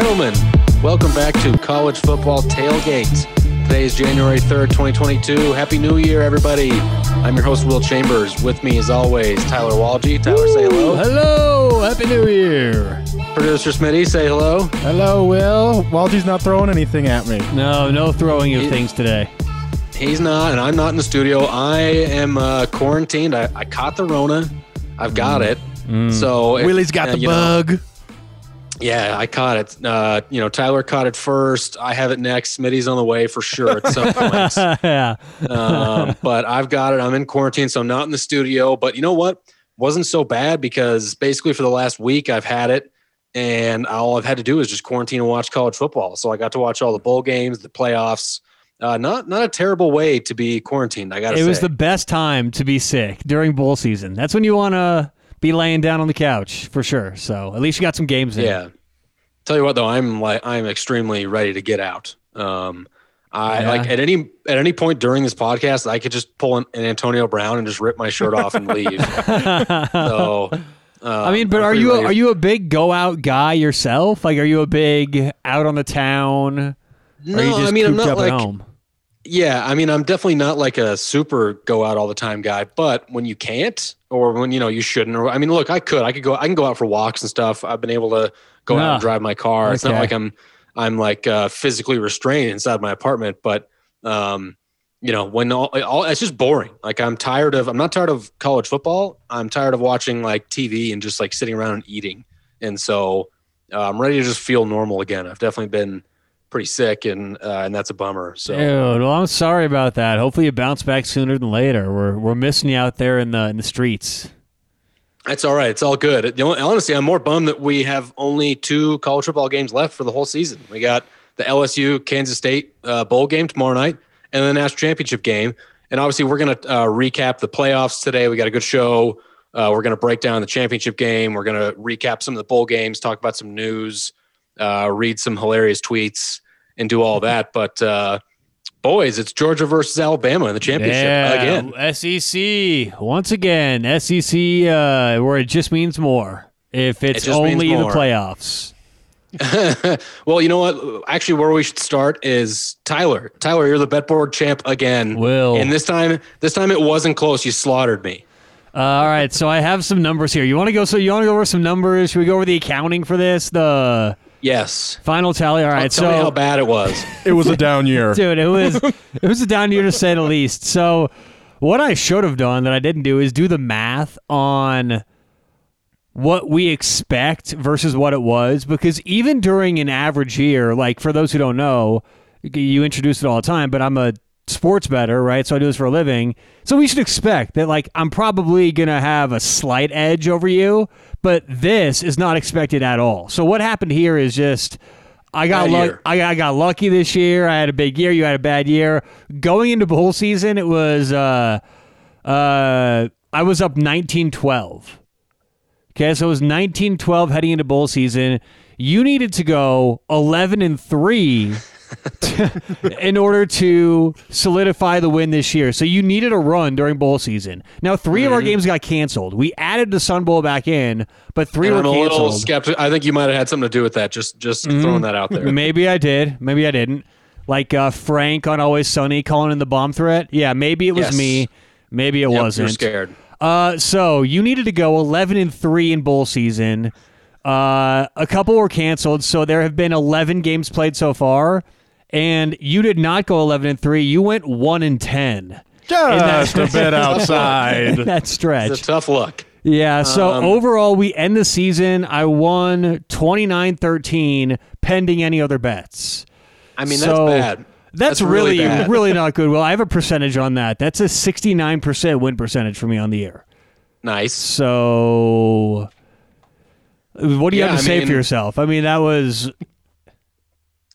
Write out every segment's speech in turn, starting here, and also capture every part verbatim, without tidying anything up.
gentlemen, welcome back to College Football Tailgate. Today is January third, twenty twenty-two. Happy New Year, everybody. I'm your host, Will Chambers. With me, as always, Tyler Walgie. Tyler, Ooh, say hello. Hello. Happy New Year. Producer Smitty, say hello. Hello, Will. Walgie's not throwing anything at me. No, no throwing of he, things today. He's not, and I'm not in the studio. I am uh, quarantined. I, I caught the Rona. I've got mm. it. Mm. So if, Willie's got uh, the bug. Know, yeah, I caught it. Uh, you know, Tyler caught it first. I have it next. Smitty's on the way for sure at some point. yeah. um, but I've got it. I'm in quarantine, so I'm not in the studio. But you know what? Wasn't so bad because basically for the last week I've had it, and all I've had to do is just quarantine and watch college football. So I got to watch all the bowl games, the playoffs. Uh, not not a terrible way to be quarantined, I got to say. It was the best time to be sick during bowl season. That's when you want to be laying down on the couch for sure. So at least you got some games in. Yeah. Tell you what though, I'm like I'm extremely ready to get out. Um, I yeah. like at any at any point during this podcast, I could just pull an, an Antonio Brown and just rip my shirt off and leave. so uh, I mean, but I'm are you a, are you a big go out guy yourself? Like, are you a big out on the town? No, or you just I mean I'm not like home? Yeah, I mean I'm definitely not like a super go out all the time guy. But when you can't. Or when, you know, you shouldn't. Or I mean, look, I could. I could go. I can go out for walks and stuff. I've been able to go oh, out and drive my car. Okay. It's not like I'm, I'm like uh, physically restrained inside my apartment. But, um, you know, when all, all, it's just boring. Like I'm tired of. I'm not tired of college football. I'm tired of watching like T V and just like sitting around and eating. And so uh, I'm ready to just feel normal again. I've definitely been pretty sick, and uh, and that's a bummer. So, dude, well, I'm sorry about that. Hopefully you bounce back sooner than later. We're we're missing you out there in the in the streets. That's all right. It's all good. It, honestly, I'm more bummed that we have only two college football games left for the whole season. We got the L S U Kansas State uh, bowl game tomorrow night, and the national championship game. And obviously, we're gonna uh, recap the playoffs today. We got a good show. Uh, we're gonna break down the championship game. We're gonna recap some of the bowl games. Talk about some news. Uh, read some hilarious tweets and do all that. But, uh, boys, it's Georgia versus Alabama in the championship yeah, again. S E C, once again, S E C, uh, where it just means more if it's it only the playoffs. Well, you know what? Actually, where we should start is Tyler. Tyler, you're the bet board champ again. Will. And this time, this time it wasn't close. You slaughtered me. Uh, all right, so I have some numbers here. You want to go? So you want to go over some numbers? Should we go over the accounting for this? The Yes. Final tally. All right. Tell so me how bad it was. It was a down year. Dude, it was it was a down year to say the least. So what I should have done that I didn't do is do the math on what we expect versus what it was, because even during an average year, like for those who don't know, you introduce it all the time, but I'm a sports bettor, right? So I do this for a living. So we should expect that, like, I'm probably going to have a slight edge over you, but this is not expected at all. So what happened here is just I got luck. I, I got lucky this year. I had a big year. You had a bad year. Going into bowl season, it was uh, uh, I was up nineteen twelve. Okay, so it was nineteen twelve heading into bowl season. You needed to go eleven and three. In order to solidify the win this year. So you needed a run during bowl season. Now, three mm-hmm. of our games got canceled. We added the Sun Bowl back in, but three and were I'm canceled. I'm a little skeptical. I think you might have had something to do with that, just just mm-hmm. throwing that out there. Maybe I did. Maybe I didn't. Like uh, Frank on Always Sunny calling in the bomb threat. Yeah, maybe it was yes. me. Maybe it yep, wasn't. You're scared. Uh, so you needed to go eleven and three in bowl season. Uh, a couple were canceled, so there have been eleven games played so far. And you did not go eleven and three. You went one and ten. Just that, a bit outside. That stretch. It's a tough look. Yeah, so um, overall, we end the season. I won twenty-nine thirteen, pending any other bets. I mean, so that's bad. That's, that's really, really, bad. really not good. Well, I have a percentage on that. That's a sixty-nine percent win percentage for me on the year. Nice. So what do you yeah, have to I say mean, for yourself? I mean, that was...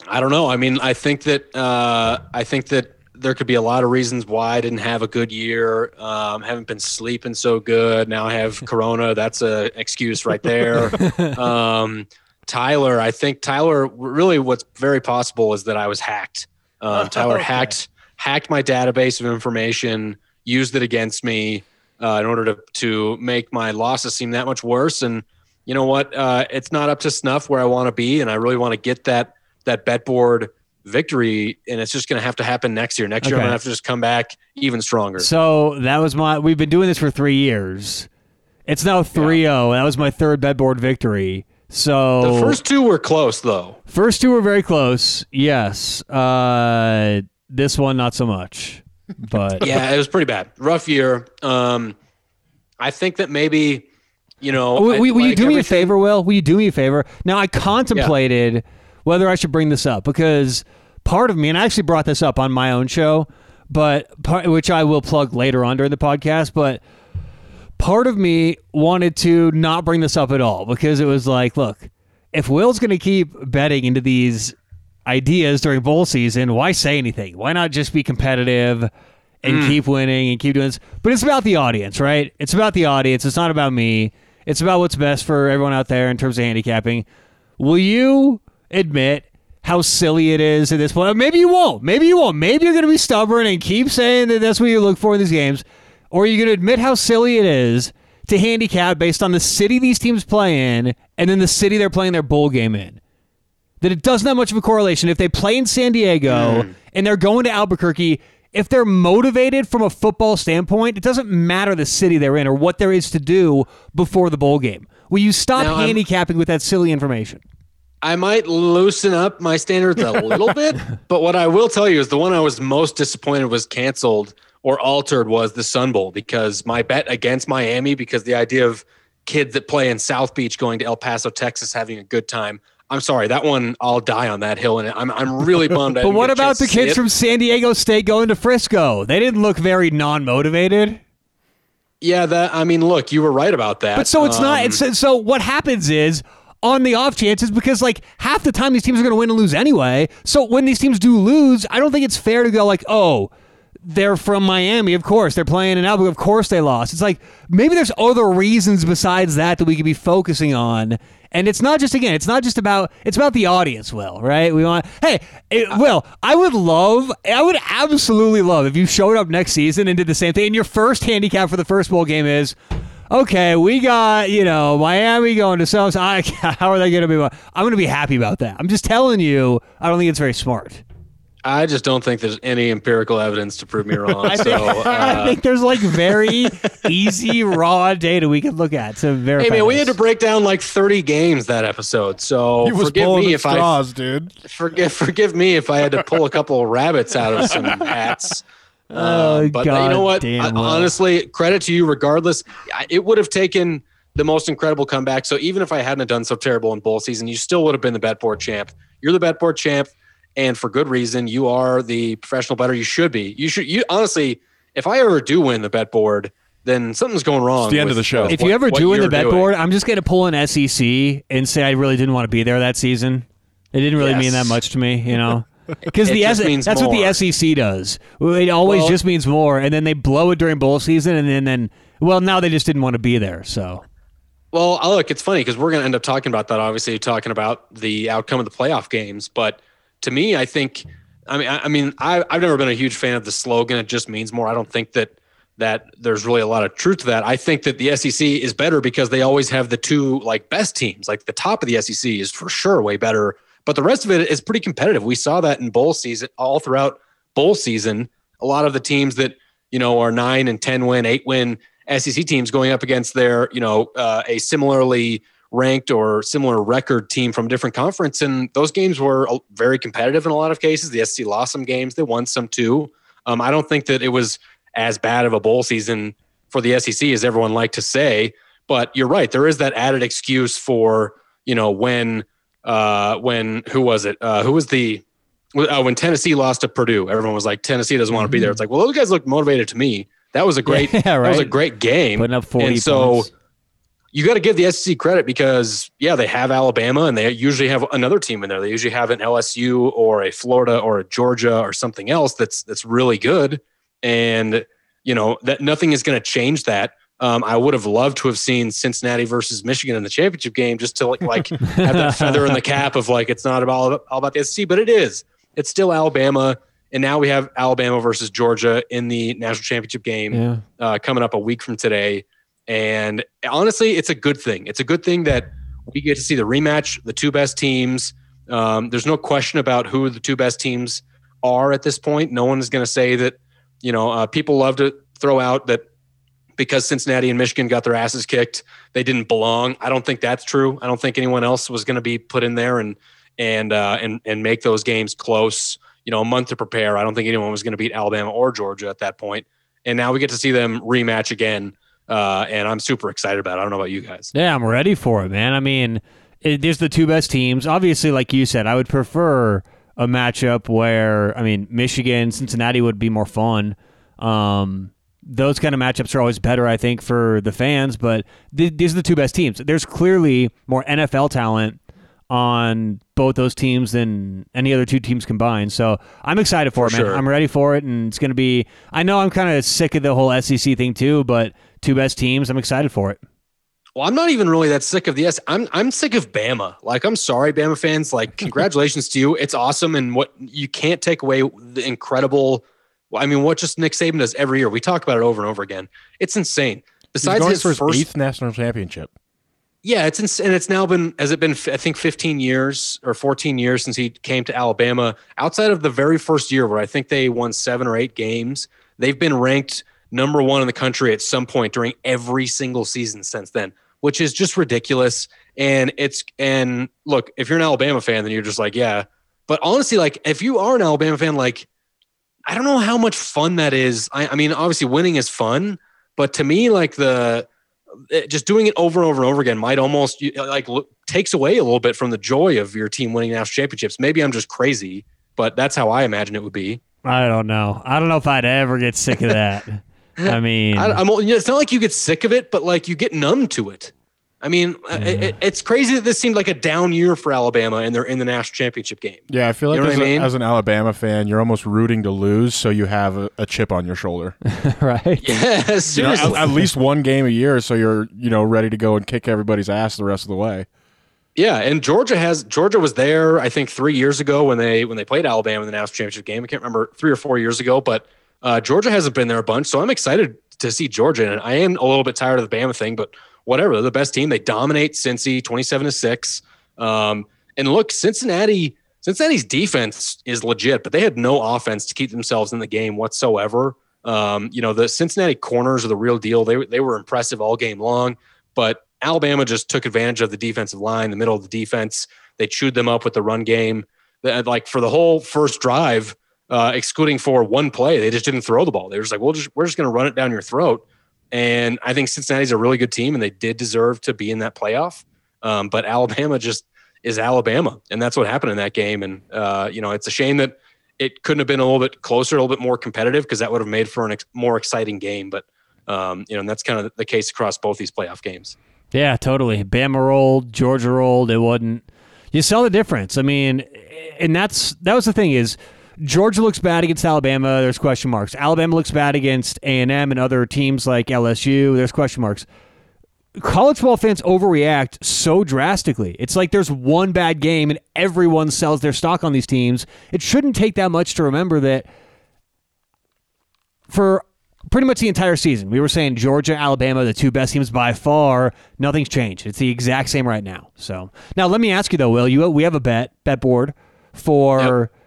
I don't know. I mean, I think that uh, I think that there could be a lot of reasons why I didn't have a good year. Um, haven't been sleeping so good. Now I have Corona. That's an excuse right there. Um, Tyler, I think Tyler. Really, what's very possible is that I was hacked. Um, Tyler okay. hacked hacked my database of information, used it against me uh, in order to to make my losses seem that much worse. And you know what, uh, it's not up to snuff where I want to be, and I really want to get that that bet board victory, and it's just going to have to happen next year. Next okay. year, I'm going to have to just come back even stronger. So that was my – we've been doing this for three years. It's now three oh. Yeah. That was my third bet board victory. So the first two were close, though. First two were very close, yes. Uh, this one, not so much. But yeah, it was pretty bad. Rough year. Um, I think that maybe, you know. Will, I, will like you do everything. me a favor, Will? Will you do me a favor? Now, I contemplated yeah. whether I should bring this up because part of me, and I actually brought this up on my own show, but part, which I will plug later on during the podcast, but part of me wanted to not bring this up at all because it was like, look, if Will's going to keep betting into these ideas during bowl season, why say anything? Why not just be competitive and mm. keep winning and keep doing this? But it's about the audience, right? It's about the audience. It's not about me. It's about what's best for everyone out there in terms of handicapping. Will you admit how silly it is at this point? Maybe you won't. Maybe you won't. Maybe you're going to be stubborn and keep saying that that's what you look for in these games. Or are you going to admit how silly it is to handicap based on the city these teams play in and then the city they're playing their bowl game in? That it doesn't have much of a correlation. If they play in San Diego mm. and they're going to Albuquerque, if they're motivated from a football standpoint, it doesn't matter the city they're in or what there is to do before the bowl game. Will you stop now handicapping I'm, with that silly information? I might loosen up my standards a little bit, but what I will tell you is the one I was most disappointed was canceled or altered was the Sun Bowl, because my bet against Miami, because the idea of kids that play in South Beach going to El Paso, Texas, having a good time. I'm sorry, that one, I'll die on that hill, and I'm I'm really bummed. But what about the kids from San Diego State going to Frisco? They didn't look very non-motivated. Yeah, that I mean, look, you were right about that. But so it's um, not. It's, so what happens is, on the off chances, because like half the time these teams are going to win and lose anyway. So when these teams do lose, I don't think it's fair to go like, oh, they're from Miami, of course. They're playing in Albuquerque, of course they lost. It's like, maybe there's other reasons besides that that we could be focusing on. And it's not just, again, it's not just about, it's about the audience, Will, right? We want, hey, it, Will, I would love, I would absolutely love if you showed up next season and did the same thing. And your first handicap for the first bowl game is, okay, we got, you know, Miami going to South, how are they going to be? I'm going to be happy about that. I'm just telling you, I don't think it's very smart. I just don't think there's any empirical evidence to prove me wrong. I, so, think, uh, I think there's like very easy, raw data we could look at to verify. Hey man, this. We had to break down like thirty games that episode, so he was forgive me if straws, I dude. forgive forgive me if I had to pull a couple of rabbits out of some hats. Uh, oh, but God, you know what? I, honestly, credit to you. Regardless, it would have taken the most incredible comeback. So even if I hadn't done so terrible in bowl season, you still would have been the bet board champ. You're the bet board champ. And for good reason, you are the professional better. You should be. You should. You honestly, if I ever do win the bet board, then something's going wrong. It's the end with, of the show. If what, you ever do win the bet doing. board, I'm just going to pull an S E C and say I really didn't want to be there that season. It didn't really yes. mean that much to me, you know. Because the S- that's more. What the S E C does. It always well, just means more, and then they blow it during bowl season, and then, then well, now they just didn't want to be there. So. Well, look, it's funny because we're going to end up talking about that. Obviously, talking about the outcome of the playoff games, but. To me, I think, I mean, I, I mean, I, I've never been a huge fan of the slogan. It just means more. I don't think that that there's really a lot of truth to that. I think that the S E C is better because they always have the two like best teams. Like the top of the S E C is for sure way better, but the rest of it is pretty competitive. We saw that in bowl season, all throughout bowl season. A lot of the teams that you know are nine and ten win, eight win S E C teams going up against their you know uh, a similarly. ranked or similar record team from a different conference. And those games were very competitive in a lot of cases. The S E C lost some games. They won some too. Um, I don't think that it was as bad of a bowl season for the S E C as everyone liked to say, but you're right. There is that added excuse for, you know, when, uh, when, who was it? Uh, who was the, uh, when Tennessee lost to Purdue, everyone was like, Tennessee doesn't want to be there. It's like, well, those guys look motivated to me. That was a great, yeah, right? That was a great game. Putting up forty and so, points. You got to give the S E C credit because, yeah, they have Alabama and they usually have another team in there. They usually have an L S U or a Florida or a Georgia or something else that's that's really good. And, you know, that nothing is going to change that. Um, I would have loved to have seen Cincinnati versus Michigan in the championship game just to, like, like have that feather in the cap of, like, it's not all about, all about the S E C, but it is. It's still Alabama. And now we have Alabama versus Georgia in the national championship game yeah. uh, coming up a week from today. And honestly, it's a good thing. It's a good thing that we get to see the rematch, the two best teams. Um, there's no question about who the two best teams are at this point. No one is going to say that, you know, uh, people love to throw out that because Cincinnati and Michigan got their asses kicked, they didn't belong. I don't think that's true. I don't think anyone else was going to be put in there and and uh, and and make those games close. You know, a month to prepare. I don't think anyone was going to beat Alabama or Georgia at that point. And now we get to see them rematch again. Uh, and I'm super excited about it. I don't know about you guys. Yeah, I'm ready for it, man. I mean, it, there's the two best teams. Obviously, like you said, I would prefer a matchup where, I mean, Michigan, Cincinnati would be more fun. Um, those kind of matchups are always better, I think, for the fans. But th- these are the two best teams. There's clearly more N F L talent on both those teams than any other two teams combined. So I'm excited for, for it, man. Sure. I'm ready for it, and it's going to be – I know I'm kind of sick of the whole S E C thing too, but two best teams, I'm excited for it. Well, I'm not even really that sick of the S. I'm I'm sick of Bama. Like, I'm sorry, Bama fans. Like, congratulations to you. It's awesome, and what you can't take away the incredible – I mean, what just Nick Saban does every year. We talk about it over and over again. It's insane. Besides his, his first eighth national championship. Yeah, it's ins- and it's now been, has it been, I think, fifteen years or fourteen years since he came to Alabama. Outside of the very first year where I think they won seven or eight games, they've been ranked number one in the country at some point during every single season since then, which is just ridiculous. And it's, and look, if you're an Alabama fan, then you're just like, yeah. But honestly, like, if you are an Alabama fan, like, I don't know how much fun that is. I, I mean, obviously winning is fun, but to me, like, the, It, just doing it over and over and over again might almost like look, takes away a little bit from the joy of your team winning national championships. Maybe I'm just crazy, but that's how I imagine it would be. I don't know. I don't know if I'd ever get sick of that. I mean, I, I'm, you know, it's not like you get sick of it, but like you get numb to it. I mean, yeah. it, it, it's crazy that this seemed like a down year for Alabama and they're in the national championship game. Yeah, I feel like, you know, as, I mean? a, as an Alabama fan, you're almost rooting to lose, so you have a, a chip on your shoulder. Right? Yeah, seriously. You know, at, at least one game a year, so you're, you know, ready to go and kick everybody's ass the rest of the way. Yeah, and Georgia has Georgia was there, I think, three years ago when they when they played Alabama in the national championship game. I can't remember, three or four years ago, but uh, Georgia hasn't been there a bunch, so I'm excited to see Georgia. And I am a little bit tired of the Bama thing, but whatever, they're the best team. They dominate Cincy, twenty-seven to six. Um, and look, Cincinnati, Cincinnati's defense is legit, but they had no offense to keep themselves in the game whatsoever. Um, you know, the Cincinnati corners are the real deal. They they were impressive all game long, but Alabama just took advantage of the defensive line, the middle of the defense. They chewed them up with the run game. They, like for the whole first drive, uh, excluding for one play, they just didn't throw the ball. They were just like, well, just, we're just going to run it down your throat. And I think Cincinnati's a really good team, and they did deserve to be in that playoff. Um, but Alabama just is Alabama, and that's what happened in that game. And, uh, you know, it's a shame that it couldn't have been a little bit closer, a little bit more competitive, because that would have made for an ex- more exciting game. But, um, you know, and that's kind of the case across both these playoff games. Yeah, totally. Bama rolled, Georgia rolled. It wasn't – you saw the difference. I mean, and that's that was the thing is – Georgia looks bad against Alabama. There's question marks. Alabama looks bad against A and M and other teams like L S U. There's question marks. College football fans overreact so drastically. It's like there's one bad game and everyone sells their stock on these teams. It shouldn't take that much to remember that for pretty much the entire season, we were saying Georgia, Alabama, the two best teams by far. Nothing's changed. It's the exact same right now. So now let me ask you, though, Will. You, we have a bet, bet board for... Yep.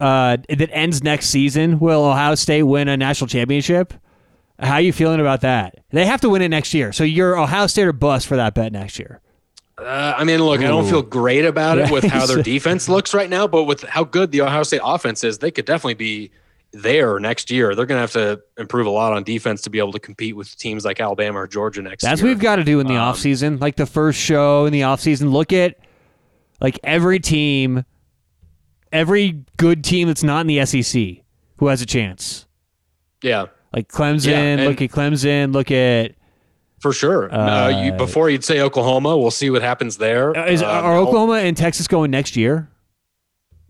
Uh, that ends next season. Will Ohio State win a national championship? How are you feeling about that? They have to win it next year. So you're Ohio State or bust for that bet next year. Uh, I mean, look, Ooh. I don't feel great about it with how their defense looks right now, but with how good the Ohio State offense is, they could definitely be there next year. They're going to have to improve a lot on defense to be able to compete with teams like Alabama or Georgia next That's year. That's what we've got to do in the um, offseason. Like the first show in the offseason, look at like every team Every good team that's not in the S E C who has a chance. Yeah. Like Clemson, yeah, look at Clemson, look at... For sure. Uh, no, you, before you'd say Oklahoma, we'll see what happens there. Is, uh, are no. Oklahoma and Texas going next year?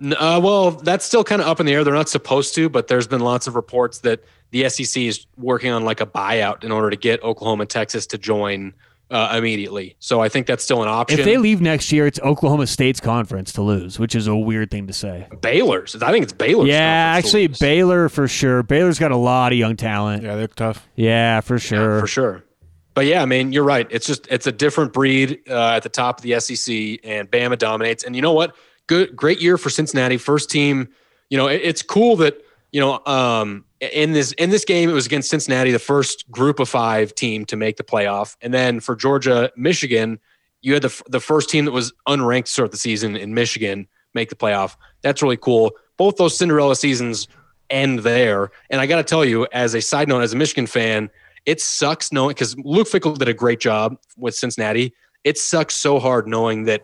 Uh, well, that's still kind of up in the air. They're not supposed to, but there's been lots of reports that the S E C is working on like a buyout in order to get Oklahoma and Texas to join Uh, immediately. So I think that's still an option. If they leave next year, it's Oklahoma State's conference to lose, which is a weird thing to say. Baylor's. I think it's Baylor's. Yeah, actually, Baylor for sure. Baylor's got a lot of young talent. Yeah, they're tough. Yeah, for sure. Yeah, for sure. But yeah, I mean, you're right. It's just, it's a different breed uh, at the top of the S E C, and Bama dominates. And you know what? Good, great year for Cincinnati. First team, you know, it, it's cool that, you know, um, in this, in this game, it was against Cincinnati, the first group of five team to make the playoff. And then for Georgia, Michigan, you had the, the first team that was unranked to start the season in Michigan make the playoff. That's really cool. Both those Cinderella seasons end there. And I got to tell you, as a side note, as a Michigan fan, it sucks knowing, because Luke Fickell did a great job with Cincinnati. It sucks so hard knowing that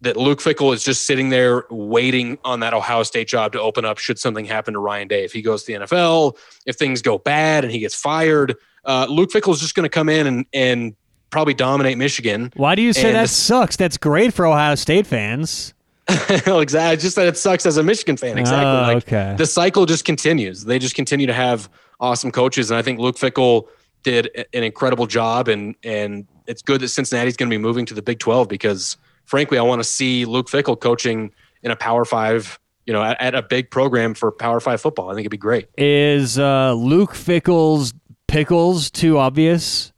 that Luke Fickell is just sitting there waiting on that Ohio State job to open up should something happen to Ryan Day. If he goes to the N F L, if things go bad and he gets fired, uh, Luke Fickell is just going to come in and, and probably dominate Michigan. Why do you say and, that sucks? That's great for Ohio State fans. Exactly. Just that it sucks as a Michigan fan. Exactly. Oh, like, okay. The cycle just continues. They just continue to have awesome coaches. And I think Luke Fickell did an incredible job, and and it's good that Cincinnati's going to be moving to the Big twelve, because frankly, I want to see Luke Fickell coaching in a Power Five, you know, at, at a big program for Power Five football. I think it'd be great. Is uh, Luke Fickell's pickles too obvious?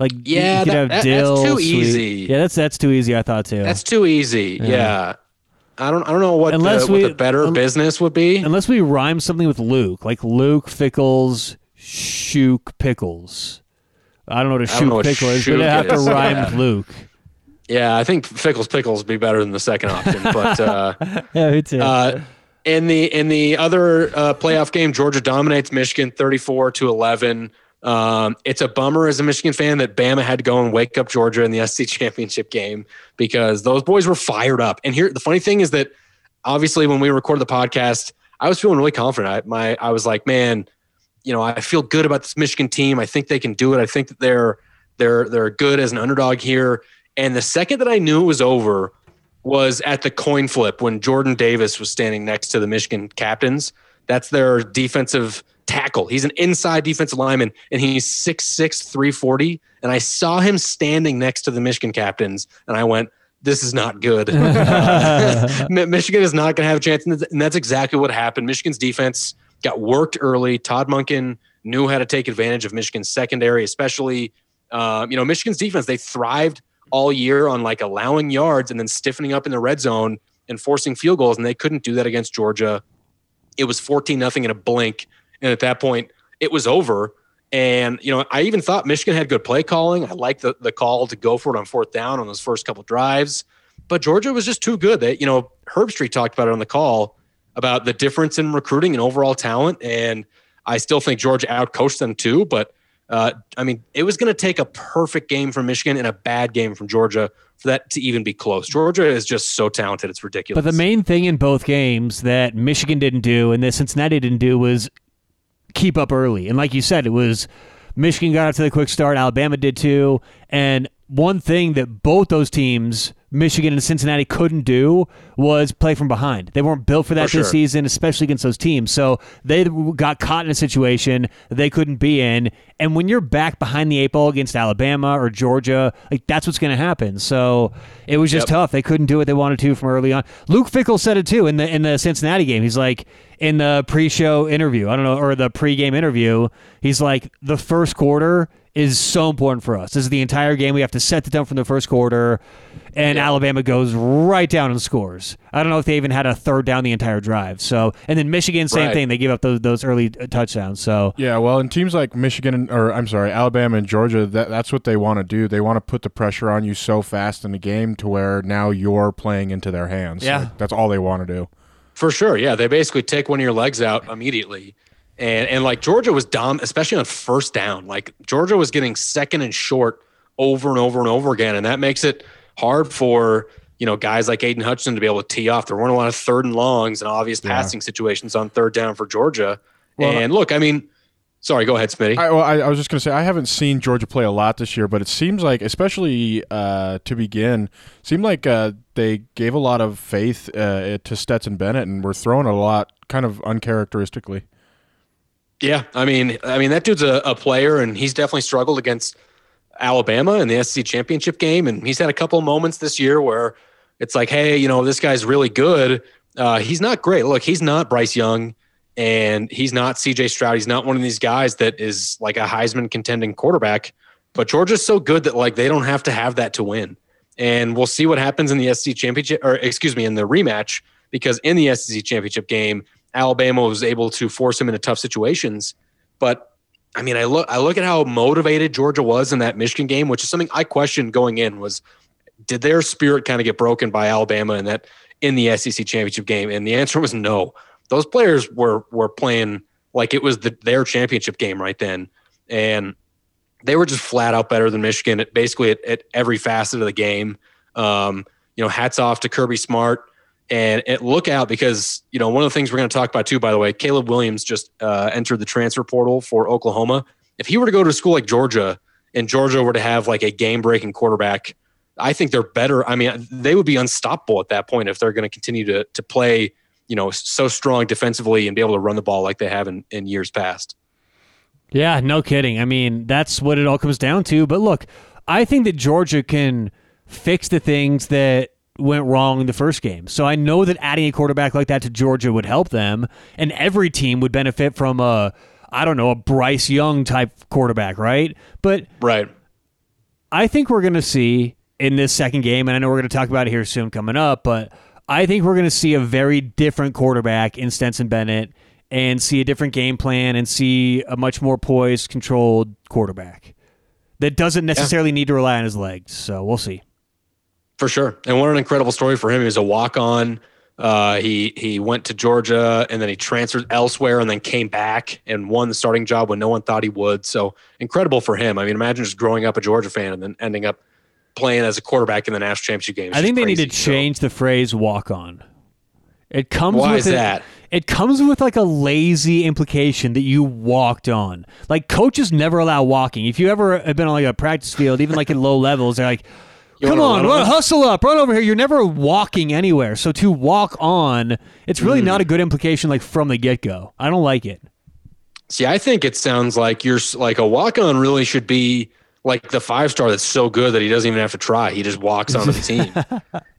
Like, yeah, you could that, have that, dill, that's too sweet. Easy. Yeah, that's that's too easy. I thought too. That's too easy. Yeah. yeah. I don't I don't know what, unless the, we, what the better um, business would be. Unless we rhyme something with Luke, like Luke Fickell's Shook Pickles. I don't know what a Shook Pickle is, but I have to rhyme with Luke. Yeah, I think Fickell's Pickles would be better than the second option. But uh, yeah, me too. Uh, in the in the other uh, playoff game, Georgia dominates Michigan thirty-four to eleven. Um, it's a bummer as a Michigan fan that Bama had to go and wake up Georgia in the S E C championship game, because those boys were fired up. And here, the funny thing is that obviously when we recorded the podcast, I was feeling really confident. I, my, I was like, man, you know, I feel good about this Michigan team. I think they can do it. I think that they're, they're, they're good as an underdog here. And the second that I knew it was over was at the coin flip when Jordan Davis was standing next to the Michigan captains. That's their defensive tackle. He's an inside defensive lineman, and he's six six, three forty. And I saw him standing next to the Michigan captains, and I went, this is not good. Michigan is not going to have a chance. And that's exactly what happened. Michigan's defense got worked early. Todd Munkin knew how to take advantage of Michigan's secondary, especially, um, you know, Michigan's defense. They thrived all year on like allowing yards and then stiffening up in the red zone and forcing field goals. And they couldn't do that against Georgia. It was fourteen nothing in a blink. And at that point, it was over. And, you know, I even thought Michigan had good play calling. I liked the, the call to go for it on fourth down on those first couple drives. But Georgia was just too good. They, you know, Herbstreit talked about it on the call about the difference in recruiting and overall talent. And I still think Georgia outcoached them too. But, uh, I mean, it was going to take a perfect game from Michigan and a bad game from Georgia for that to even be close. Georgia is just so talented. It's ridiculous. But the main thing in both games that Michigan didn't do and that Cincinnati didn't do was keep up early. And like you said, it was Michigan got out to the quick start. Alabama did too. And one thing that both those teams, Michigan and Cincinnati, couldn't do was play from behind. They weren't built for that for this sure. season, especially against those teams. So they got caught in a situation they couldn't be in. And when you're back behind the eight ball against Alabama or Georgia, like that's what's going to happen. So it was just yep. tough. They couldn't do what they wanted to from early on. Luke Fickell said it too in the in the Cincinnati game. He's like, in the pre-show interview, I don't know, or the pre-game interview, he's like, the first quarter is so important for us. This is the entire game. We have to set the tone from the first quarter, and yeah. Alabama goes right down and scores. I don't know if they even had a third down the entire drive. So, and then Michigan, same right. thing. They give up those those early touchdowns. So yeah, well, and teams like Michigan, or I'm sorry, Alabama and Georgia, that, that's what they want to do. They want to put the pressure on you so fast in the game to where now you're playing into their hands. Yeah. Like, that's all they want to do. For sure, yeah. They basically take one of your legs out immediately. And and like Georgia was dom, especially on first down. Like Georgia was getting second and short over and over and over again, and that makes it hard for you know guys like Aiden Hutchinson to be able to tee off. There weren't a lot of third and longs and obvious yeah. passing situations on third down for Georgia. Well, and look, I mean, sorry, go ahead, Smitty. I, well, I, I was just going to say I haven't seen Georgia play a lot this year, but it seems like, especially uh, to begin, seemed like uh, they gave a lot of faith uh, to Stetson Bennett and were throwing a lot, kind of uncharacteristically. Yeah, I mean, I mean that dude's a, a player, and he's definitely struggled against Alabama in the S E C championship game, and he's had a couple of moments this year where it's like, hey, you know, this guy's really good. Uh, he's not great. Look, he's not Bryce Young, and he's not C J Stroud. He's not one of these guys that is like a Heisman contending quarterback. But Georgia's so good that like they don't have to have that to win. And we'll see what happens in the S E C championship, or excuse me, in the rematch, because in the S E C championship game, Alabama was able to force him into tough situations. But I mean, I look, I look at how motivated Georgia was in that Michigan game, which is something I questioned going in. Was did their spirit kind of get broken by Alabama in that in the S E C championship game? And the answer was no. Those players were were playing like it was the, their championship game right then, and they were just flat out better than Michigan at basically at, at every facet of the game. Um, you know, hats off to Kirby Smart. And it, look out, because, you know, one of the things we're going to talk about too, by the way, Caleb Williams just uh, entered the transfer portal for Oklahoma. If he were to go to a school like Georgia and Georgia were to have like a game-breaking quarterback, I think they're better. I mean, they would be unstoppable at that point if they're going to continue to to play, you know, so strong defensively and be able to run the ball like they have in, in years past. Yeah, no kidding. I mean, that's what it all comes down to. But look, I think that Georgia can fix the things that went wrong in the first game. So I know that adding a quarterback like that to Georgia would help them, and every team would benefit from a, I don't know, a Bryce Young type quarterback, right? But right. I think we're going to see in this second game, and I know we're going to talk about it here soon coming up, but I think we're going to see a very different quarterback in Stetson Bennett and see a different game plan and see a much more poised, controlled quarterback that doesn't necessarily yeah. need to rely on his legs. So we'll see. For sure. And what an incredible story for him. He was a walk-on. Uh, he he went to Georgia, and then he transferred elsewhere, and then came back and won the starting job when no one thought he would. So incredible for him. I mean, imagine just growing up a Georgia fan and then ending up playing as a quarterback in the national championship game. It's I think they crazy, need to change so. the phrase walk-on. It comes Why with is a, that? It comes with like a lazy implication that you walked on. Like, coaches never allow walking. If you ever have been on like a practice field, even like at low levels, they're like, you come on, run, hustle up, run over here. You're never walking anywhere. So to walk on, it's really mm. not a good implication like from the get-go. I don't like it. See, I think it sounds like you're like a walk-on really should be like the five-star that's so good that he doesn't even have to try. He just walks onto the team.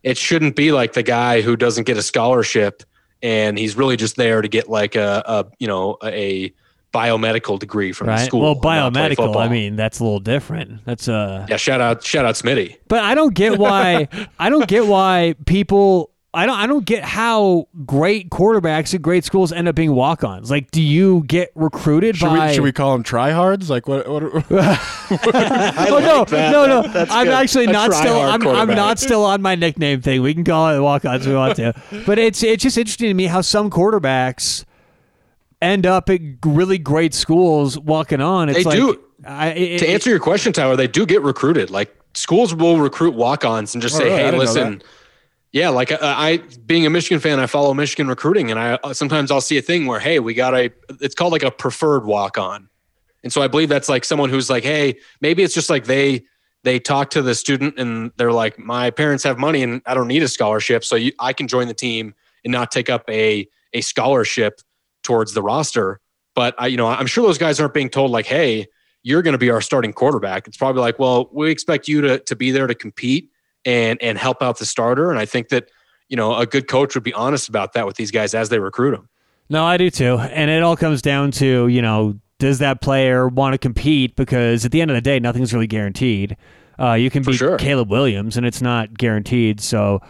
It shouldn't be like the guy who doesn't get a scholarship and he's really just there to get like a, a you know, a biomedical degree from right? the school. Well, biomedical, I mean, that's a little different. That's uh Yeah, shout out shout out Smitty. But I don't get why I don't get why people I don't I don't get how great quarterbacks at great schools end up being walk-ons. Like, do you get recruited should by we, should we call them tryhards? Like what what, what I oh, no, like that. no, no, no. I'm good. actually a not still I'm, I'm not still on my nickname thing. We can call it walk-ons if we want to. But it's it's just interesting to me how some quarterbacks end up at really great schools walking on. It's they like, do. I, it, to answer your question, Tyler, they do get recruited. Like, schools will recruit walk-ons and just oh, say, right, hey, listen, yeah, like I, I, being a Michigan fan, I follow Michigan recruiting, and I sometimes I'll see a thing where, hey, we got a, it's called like a preferred walk-on. And so I believe that's like someone who's like, hey, maybe it's just like they, they talk to the student and they're like, my parents have money and I don't need a scholarship. So you, I can join the team and not take up a, a scholarship towards the roster. But I, you know, I'm sure those guys aren't being told like, hey, you're going to be our starting quarterback. It's probably like, well, we expect you to, to be there to compete and, and help out the starter. And I think that, you know, a good coach would be honest about that with these guys as they recruit them. No, I do too. And it all comes down to, you know, does that player want to compete? Because at the end of the day, nothing's really guaranteed. Uh, you can be sure. Caleb Williams and it's not guaranteed. So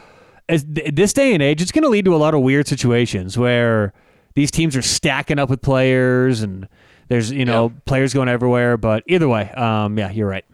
as th- this day and age, it's going to lead to a lot of weird situations where these teams are stacking up with players and there's, you know, yeah. players going everywhere. But either way, um, yeah, you're right.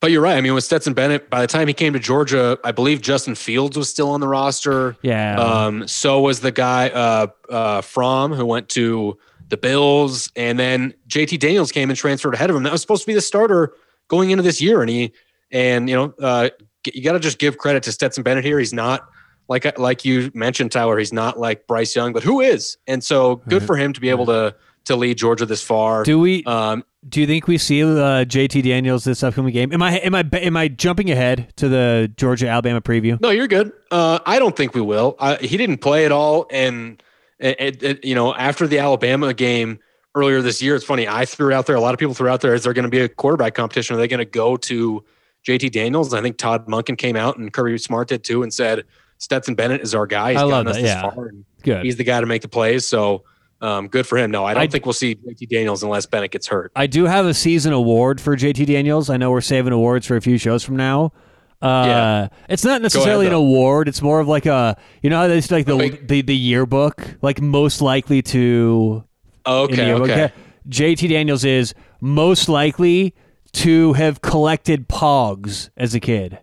But you're right. I mean, with Stetson Bennett, by the time he came to Georgia, I believe Justin Fields was still on the roster. Yeah. Um, so was the guy uh, uh, Fromm, who went to the Bills. And then J T Daniels came and transferred ahead of him. That was supposed to be the starter going into this year. And, he, and you know, uh, you got to just give credit to Stetson Bennett here. He's not... Like like you mentioned, Tyler, he's not like Bryce Young, but who is? And so good for him to be able to to lead Georgia this far. Do we? Um, do you think we see uh, J T Daniels this upcoming game? Am I am I am I jumping ahead to the Georgia Alabama preview? No, you're good. Uh, I don't think we will. I, he didn't play at all, and it, it, you know, after the Alabama game earlier this year, it's funny. I threw out there. A lot of people threw out there. Is there going to be a quarterback competition? Are they going to go to J T Daniels? And I think Todd Monken came out and Kirby Smart did too, and said Stetson Bennett is our guy. He's I love that. This yeah. far. Good. He's the guy to make the plays. So Um, good for him. No, I don't I, think we'll see J T Daniels unless Bennett gets hurt. I do have a season award for J T Daniels. I know we're saving awards for a few shows from now. Uh, yeah. It's not necessarily ahead, an award. It's more of like a, you know, it's like the okay. the, the yearbook, like most likely to. Okay, okay. J T Daniels is most likely to have collected Pogs as a kid.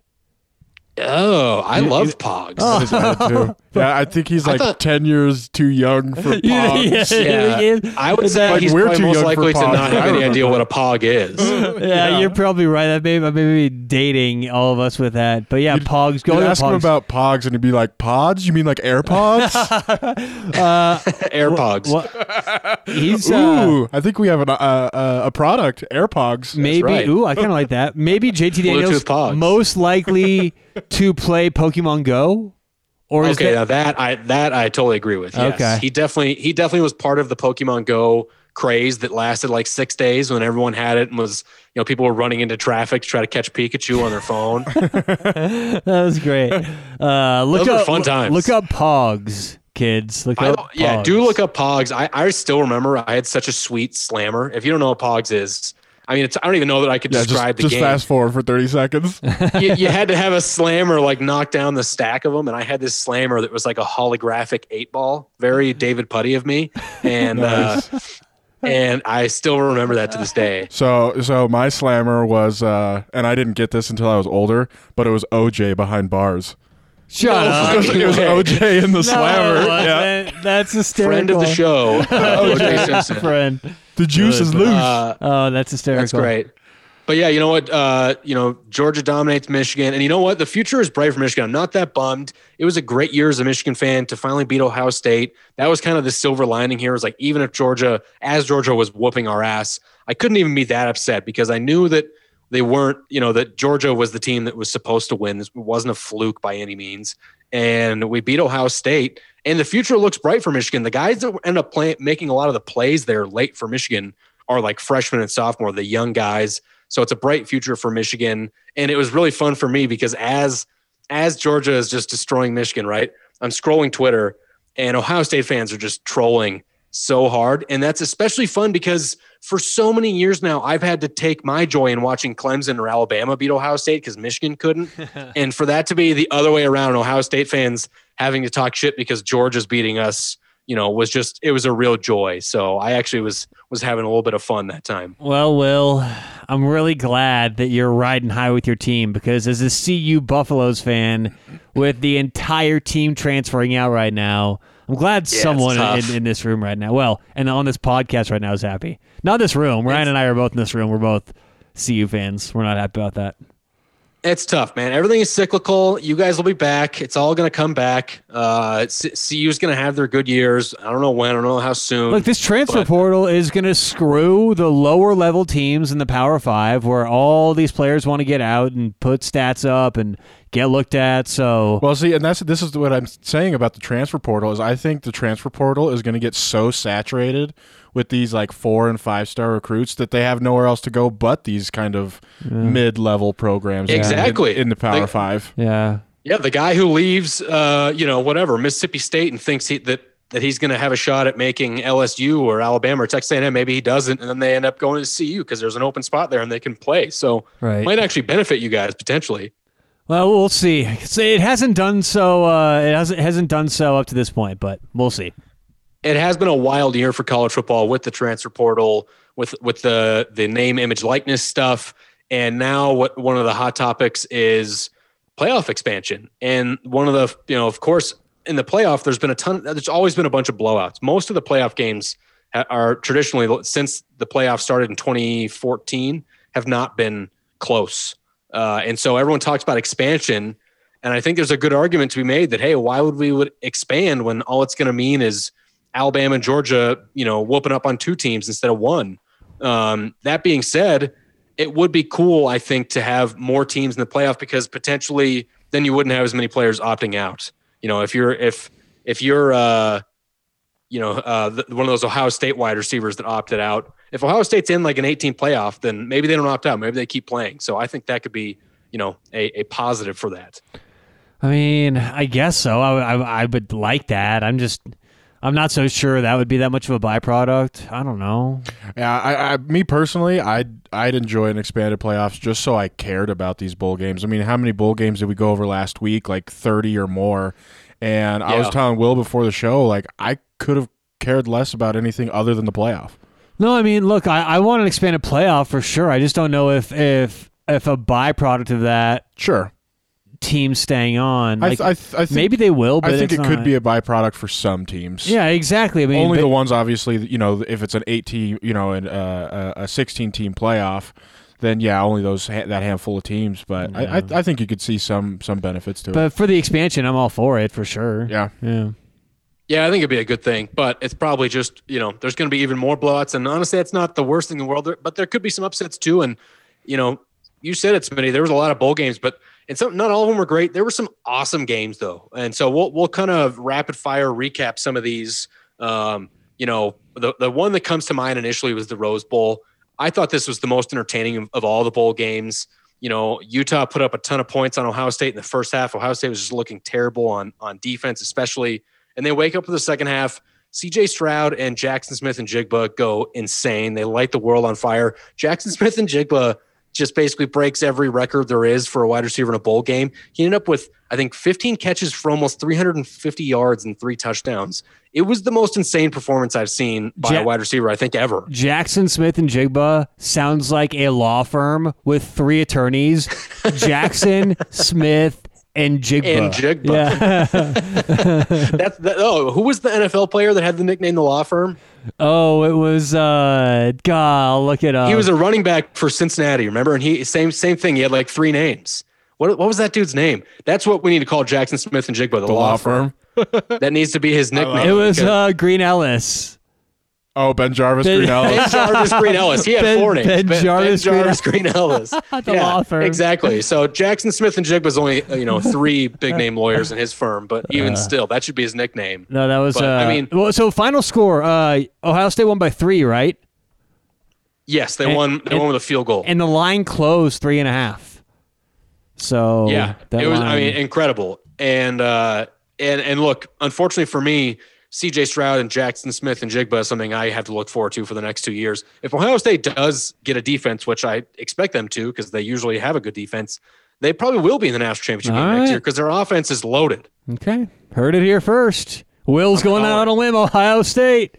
Oh, I he, love Pogs. Oh. Yeah, I think he's like thought, ten years too young for Pogs. Yeah, yeah. Yeah. I would say like he's we're too most likely to not have any idea what a Pog is. yeah, yeah, you're probably right. I may, I may be dating all of us with that. But yeah, you'd, Pogs. Go ask Pogs. Him about Pogs, and he'd be like, "Pods? You mean like AirPods?" uh, AirPods. Well, well, he's, uh, ooh, I think we have an, uh, uh, a product, AirPods. Maybe. Right. Ooh, I kind of like that. Maybe J T Daniels Pogs. Most likely. To play Pokemon Go, or is okay, that-, now that I that I totally agree with. Yes. Okay, he definitely he definitely was part of the Pokemon Go craze that lasted like six days when everyone had it and was you know people were running into traffic to try to catch Pikachu on their phone. That was great. Uh, look Those up were fun times. Look up Pogs, kids. Look up. Pogs. Yeah, do look up Pogs. I I still remember I had such a sweet slammer. If you don't know what Pogs is. I mean, it's, I don't even know that I could yeah, describe just, the just game. Just fast forward for thirty seconds. you, you had to have a slammer like knock down the stack of them, and I had this slammer that was like a holographic eight ball, very David Putty of me, and nice. uh, and I still remember that to this day. So, so my slammer was, uh, and I didn't get this until I was older, but it was O J behind bars. Shut no, up. It was O J in the no, slammer. Yeah. That's hysterical. Friend of the show, O J Simpson. Friend. The juice Good. Is loose. Uh, oh, that's hysterical. That's great. But yeah, you know what? Uh, you know, Georgia dominates Michigan. And you know what? The future is bright for Michigan. I'm not that bummed. It was a great year as a Michigan fan to finally beat Ohio State. That was kind of the silver lining here. It was like, even if Georgia, as Georgia was whooping our ass, I couldn't even be that upset because I knew that they weren't, you know, that Georgia was the team that was supposed to win. This wasn't a fluke by any means. And we beat Ohio State. And the future looks bright for Michigan. The guys that end up play, making a lot of the plays there late for Michigan are like freshmen and sophomore, the young guys. So it's a bright future for Michigan. And it was really fun for me because as as Georgia is just destroying Michigan, right? I'm scrolling Twitter, and Ohio State fans are just trolling so hard. And that's especially fun because for so many years now, I've had to take my joy in watching Clemson or Alabama beat Ohio State because Michigan couldn't. And for that to be the other way around, Ohio State fans having to talk shit because Georgia's beating us, you know, was just, it was a real joy. So I actually was, was having a little bit of fun that time. Well, Will, I'm really glad that you're riding high with your team because as a C U Buffaloes fan with the entire team transferring out right now, I'm glad yeah, someone in, in this room right now, well, and on this podcast right now is happy. Not this room. Ryan it's, and I are both in this room. We're both C U fans. We're not happy about that. It's tough, man. Everything is cyclical. You guys will be back. It's all going to come back. Uh, C U is going to have their good years. I don't know when. I don't know how soon. Look, this transfer but, portal is going to screw the lower-level teams in the Power Five where all these players want to get out and put stats up and get looked at. So well, see, and that's this is what I'm saying about the transfer portal is I think the transfer portal is going to get so saturated with these like four and five star recruits that they have nowhere else to go but these kind of yeah. mid level programs. Exactly in, in the Power the, Five. Yeah, yeah. The guy who leaves, uh, you know, whatever Mississippi State and thinks he that. that he's going to have a shot at making L S U or Alabama or Texas A and M. Maybe he doesn't, and then they end up going to C U because there's an open spot there and they can play. So right. It might actually benefit you guys potentially. Well, we'll see. It hasn't done so. Uh, it hasn't hasn't done so up to this point, but we'll see. It has been a wild year for college football with the transfer portal, with with the the name, image, likeness stuff, and now what one of the hot topics is playoff expansion. And one of the you know, of course. In the playoff, there's been a ton. There's always been a bunch of blowouts. Most of the playoff games are traditionally, since the playoff started in twenty fourteen, have not been close. Uh, and so everyone talks about expansion, and I think there's a good argument to be made that hey, why would we would expand when all it's going to mean is Alabama and Georgia, you know, whooping up on two teams instead of one. Um, that being said, it would be cool, I think, to have more teams in the playoff because potentially then you wouldn't have as many players opting out. You know, if you're if if you're uh, you know uh, th- one of those Ohio State wide receivers that opted out, if Ohio State's in like an eighteen playoff, then maybe they don't opt out. Maybe they keep playing. So I think that could be you know a, a positive for that. I mean, I guess so. I, I I would like that. I'm just I'm not so sure that would be that much of a byproduct. I don't know. Yeah, I, I, me personally, I'd, I'd enjoy an expanded playoffs just so I cared about these bowl games. I mean, how many bowl games did we go over last week? Like thirty or more. And yeah. I was telling Will before the show, like, I could have cared less about anything other than the playoff. No, I mean, look, I, I want an expanded playoff for sure. I just don't know if if if a byproduct of that. Sure. Team staying on, like, I th- I th- maybe they will. But I think it not. could be a byproduct for some teams. Yeah, exactly. I mean, only but, the ones, obviously. You know, if it's an eighteen, you know, and uh, a sixteen-team playoff, then yeah, only those that handful of teams. But yeah. I, I, I think you could see some some benefits to but it. But for the expansion, I'm all for it for sure. Yeah, yeah, yeah. I think it'd be a good thing. But it's probably just you know, there's going to be even more blowouts. And honestly, that's not the worst thing in the world. But there could be some upsets too. And you know, you said it, Smitty. There was a lot of bowl games, but. And some, not all of them were great. There were some awesome games, though. And so we'll we'll kind of rapid-fire recap some of these. Um, you know, the, the one that comes to mind initially was the Rose Bowl. I thought this was the most entertaining of, of all the bowl games. You know, Utah put up a ton of points on Ohio State in the first half. Ohio State was just looking terrible on, on defense especially. And they wake up for the second half. C J Stroud and Jaxon Smith-Njigba go insane. They light the world on fire. Jaxon Smith-Njigba just basically breaks every record there is for a wide receiver in a bowl game. He ended up with, I think, fifteen catches for almost three hundred fifty yards and three touchdowns. It was the most insane performance I've seen by ja- a wide receiver, I think, ever. Jaxon Smith-Njigba sounds like a law firm with three attorneys. Jaxon Smith and Jigba. And Jigba. Yeah. That's the, oh, who was the N F L player that had the nickname the law firm? Oh, it was uh God, I'll look it up. He was a running back for Cincinnati, remember? And he same same thing. He had like three names. What what was that dude's name? That's what we need to call Jaxon Smith-Njigba, the, the law, law firm. firm. That needs to be his nickname. It was uh, Green Ellis. Oh, Ben Jarvis Ben, Green Ellis. Ben Jarvis Green Ellis. He had ben, four names. Ben, ben, Jarvis, ben Jarvis Green, Green Ellis. The yeah, law firm. Exactly. So Jaxon Smith-Njigba's only, you know, three big name lawyers in his firm, but even uh, still, that should be his nickname. No, that was but, uh, I mean well, so final score, uh, Ohio State won by three, right? Yes, they and, won they and, won with a field goal. And the line closed three and a half. So yeah, that it was line. I mean incredible. And uh, and and look, unfortunately for me, C J Stroud and Jaxon Smith-Njigba is something I have to look forward to for the next two years. If Ohio State does get a defense, which I expect them to because they usually have a good defense, they probably will be in the national championship All game right. next year because their offense is loaded. Okay. Heard it here first. Will's going out on a limb, Ohio State.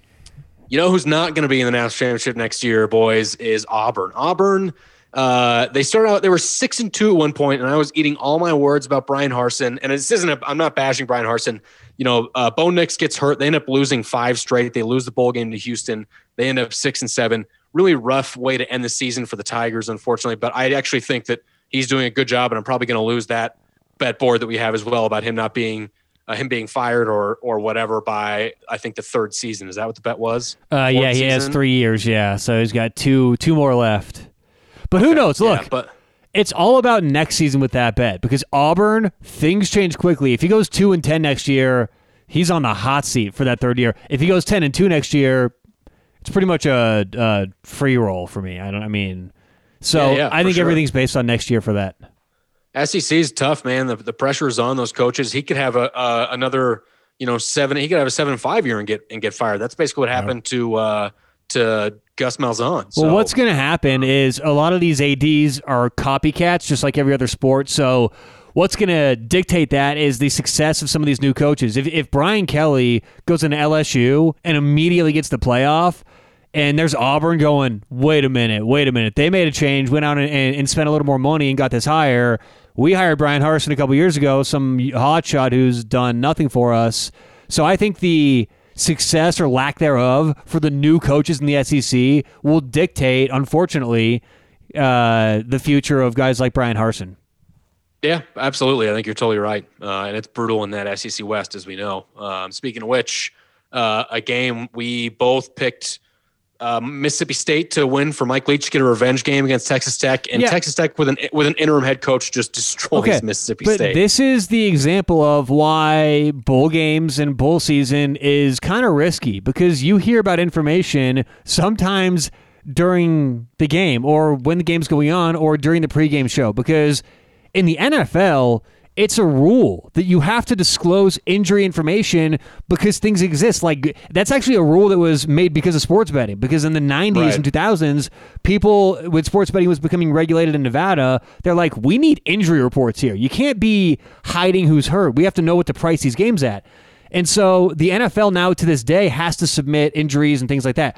You know who's not going to be in the national championship next year, boys, is Auburn. Auburn, uh, they started out, they were six and two at one point, and I was eating all my words about Brian Harsin. And this isn't, a, I'm not bashing Brian Harsin. You know, uh, Bo Nix gets hurt. They end up losing five straight. They lose the bowl game to Houston. They end up six and seven. Really rough way to end the season for the Tigers, unfortunately. But I actually think that he's doing a good job, and I'm probably going to lose that bet board that we have as well about him not being uh, him being fired or or whatever by I think the third season. Is that what the bet was? Uh, yeah, he season? has three years. Yeah, so he's got two two more left. But okay. Who knows? Look. Yeah, but- It's all about next season with that bet because Auburn, things change quickly. If he goes two and ten next year, he's on the hot seat for that third year. If he goes ten and two next year, it's pretty much a, a free roll for me. I don't. I mean, so yeah, yeah, I think sure. everything's based on next year for that. S E C is tough, man. The the pressure is on those coaches. He could have a uh, another, you know, seven. He could have a seven and five year and get and get fired. That's basically what happened yeah. to. Uh, to Gus Malzahn. So. Well, what's going to happen is a lot of these A Ds are copycats, just like every other sport. So what's going to dictate that is the success of some of these new coaches. If if Brian Kelly goes into L S U and immediately gets the playoff, and there's Auburn going, wait a minute, wait a minute. They made a change, went out and, and, and spent a little more money and got this hire. We hired Brian Harsin a couple years ago, some hotshot who's done nothing for us. So I think the success or lack thereof for the new coaches in the S E C will dictate, unfortunately, uh, the future of guys like Brian Harsin. Yeah, absolutely. I think you're totally right. Uh, and it's brutal in that S E C West, as we know. Um, speaking of which, uh, a game we both picked uh, Mississippi State to win for Mike Leach to get a revenge game against Texas Tech. And yeah. Texas Tech with an with an interim head coach just destroys okay, Mississippi but State. This is the example of why bowl games and bowl season is kind of risky because you hear about information sometimes during the game or when the game's going on or during the pregame show because in the N F L, It's a rule that you have to disclose injury information because things exist. Like, that's actually a rule that was made because of sports betting, because in the nineties right. and two thousands, people, when sports betting was becoming regulated in Nevada, they're like, we need injury reports here. You can't be hiding who's hurt. We have to know what to price these games at. And so the N F L now to this day has to submit injuries and things like that.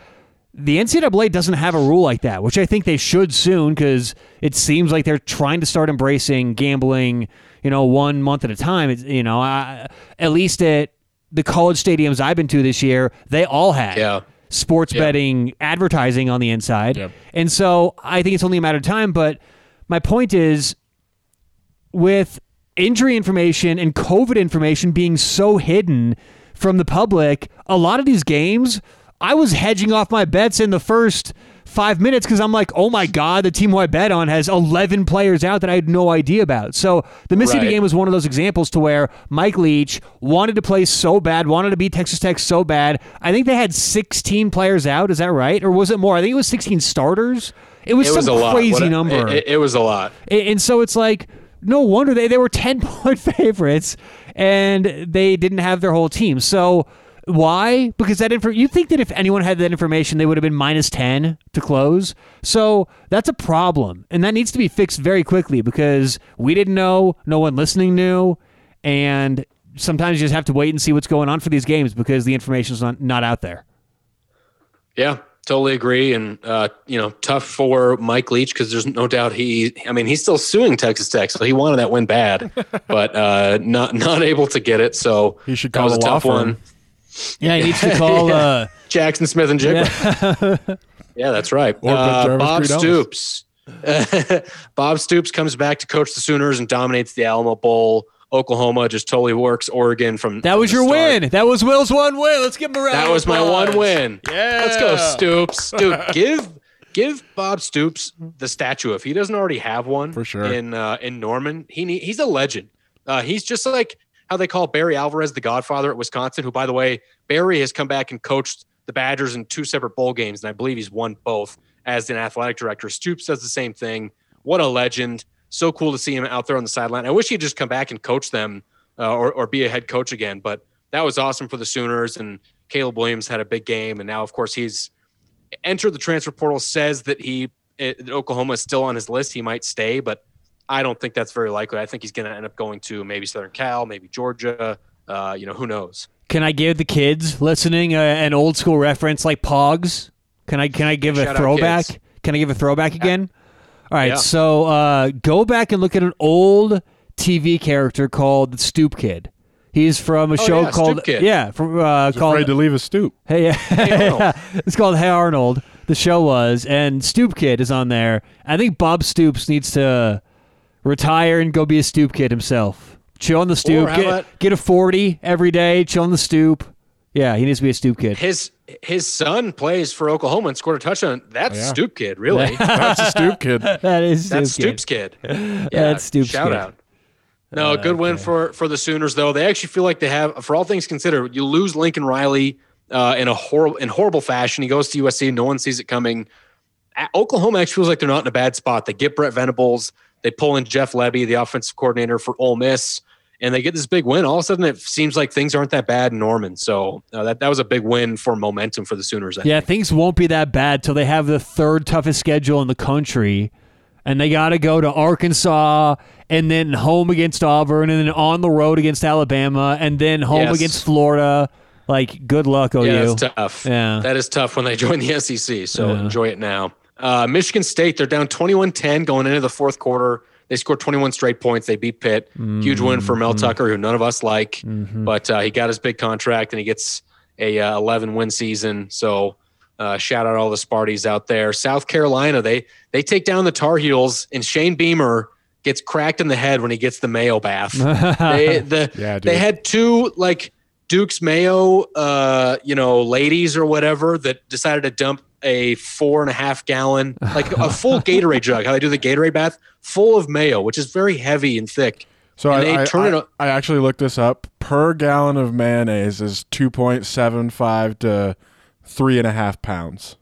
The N C double A doesn't have a rule like that, which I think they should soon, because it seems like they're trying to start embracing gambling, you know, one month at a time. It's, you know, I, at least at the college stadiums I've been to this year, they all had yeah. sports yeah. betting advertising on the inside. Yeah. And so I think it's only a matter of time. But my point is, with injury information and COVID information being so hidden from the public, a lot of these games, I was hedging off my bets in the first five minutes because I'm like, oh my God, the team who I bet on has eleven players out that I had no idea about. So the Mississippi right. game was one of those examples to where Mike Leach wanted to play so bad, wanted to beat Texas Tech so bad. I think they had sixteen players out. Is that right? Or was it more? I think it was sixteen starters. It was, it was some crazy a, number. It, it was a lot. And so it's like, no wonder they, they were ten-point favorites and they didn't have their whole team. So why? Because that info, you think that if anyone had that information, they would have been minus ten to close. So that's a problem, and that needs to be fixed very quickly because we didn't know, no one listening knew, and sometimes you just have to wait and see what's going on for these games because the information's not, not out there. Yeah, totally agree, and uh, you know, tough for Mike Leach because there's no doubt he, I mean, he's still suing Texas Tech, so he wanted that win bad, but uh, not not able to get it. So he should call that was a tough one. Yeah, he needs to call yeah. uh, Jaxon Smith-Njigba. Yeah. yeah, that's right. Uh, Bob Stoops. Bob Stoops comes back to coach the Sooners and dominates the Alamo Bowl. Oklahoma just totally works Oregon from that was from your start. Win. That was Will's one win. Let's give him a round. That was my one win. Yeah, let's go, Stoops. Dude, give give Bob Stoops the statue if he doesn't already have one. For sure. In uh, in Norman, he need, he's a legend. Uh, he's just like how they call Barry Alvarez the Godfather at Wisconsin, who, by the way, Barry has come back and coached the Badgers in two separate bowl games, and I believe he's won both as an athletic director. Stoops does the same thing. What a legend. So cool to see him out there on the sideline. I wish he'd just come back and coach them uh, or, or be a head coach again, but that was awesome for the Sooners, and Caleb Williams had a big game, and now, of course, he's entered the transfer portal, says that he that Oklahoma is still on his list. He might stay, but I don't think that's very likely. I think he's going to end up going to maybe Southern Cal, maybe Georgia. Uh, you know, who knows? Can I give the kids listening a, an old school reference like Pogs? Can I can I give Shout a throwback? Kids. Can I give a throwback again? All right, yeah. so uh, go back and look at an old T V character called the Stoop Kid. He's from a oh, show yeah, called yeah, from uh, called Afraid to Leave a Stoop. Hey, yeah, hey it's called Hey Arnold. The show was, and Stoop Kid is on there. I think Bob Stoops needs to retire and go be a stoop kid himself. Chill on the stoop. Get, about, get a forty every day. Chill on the stoop. Yeah, he needs to be a stoop kid. His his son plays for Oklahoma and scored a touchdown. That's oh, yeah. stoop kid, really. That's a stoop kid. That is That's Stoops kid. kid. Yeah, That's Stoops shout kid. Shout out. No, uh, good win okay. for, for the Sooners, though. They actually feel like they have, for all things considered, you lose Lincoln Riley uh, in a horrible in horrible fashion. He goes to U S C. No one sees it coming. Oklahoma actually feels like they're not in a bad spot. They get Brent Venables. They pull in Jeff Lebby, the offensive coordinator for Ole Miss, and they get this big win. All of a sudden, it seems like things aren't that bad in Norman. So uh, that, that was a big win for momentum for the Sooners. I yeah, think. Things won't be that bad till they have the third toughest schedule in the country, and they got to go to Arkansas and then home against Auburn and then on the road against Alabama and then home yes. against Florida. Like, good luck, O U. Yeah, that's tough. Yeah. That is tough when they join the S E C, so yeah. enjoy it now. Uh, Michigan State, they're down twenty-one ten going into the fourth quarter. They scored twenty-one straight points. They beat Pitt. Mm-hmm. Huge win for Mel Tucker, who none of us like. Mm-hmm. But uh, he got his big contract, and he gets a uh, eleven-win season. So uh, shout out all the Sparties out there. South Carolina, they they take down the Tar Heels, and Shane Beamer gets cracked in the head when he gets the Mayo bath. they, the, yeah, they had two, like, Duke's Mayo, uh, you know, ladies or whatever that decided to dump a four and a half gallon, like a full Gatorade jug, how they do the Gatorade bath, full of mayo, which is very heavy and thick. So and I, I, turn I, it I actually looked this up. Per gallon of mayonnaise is two point seven five to three and a half pounds.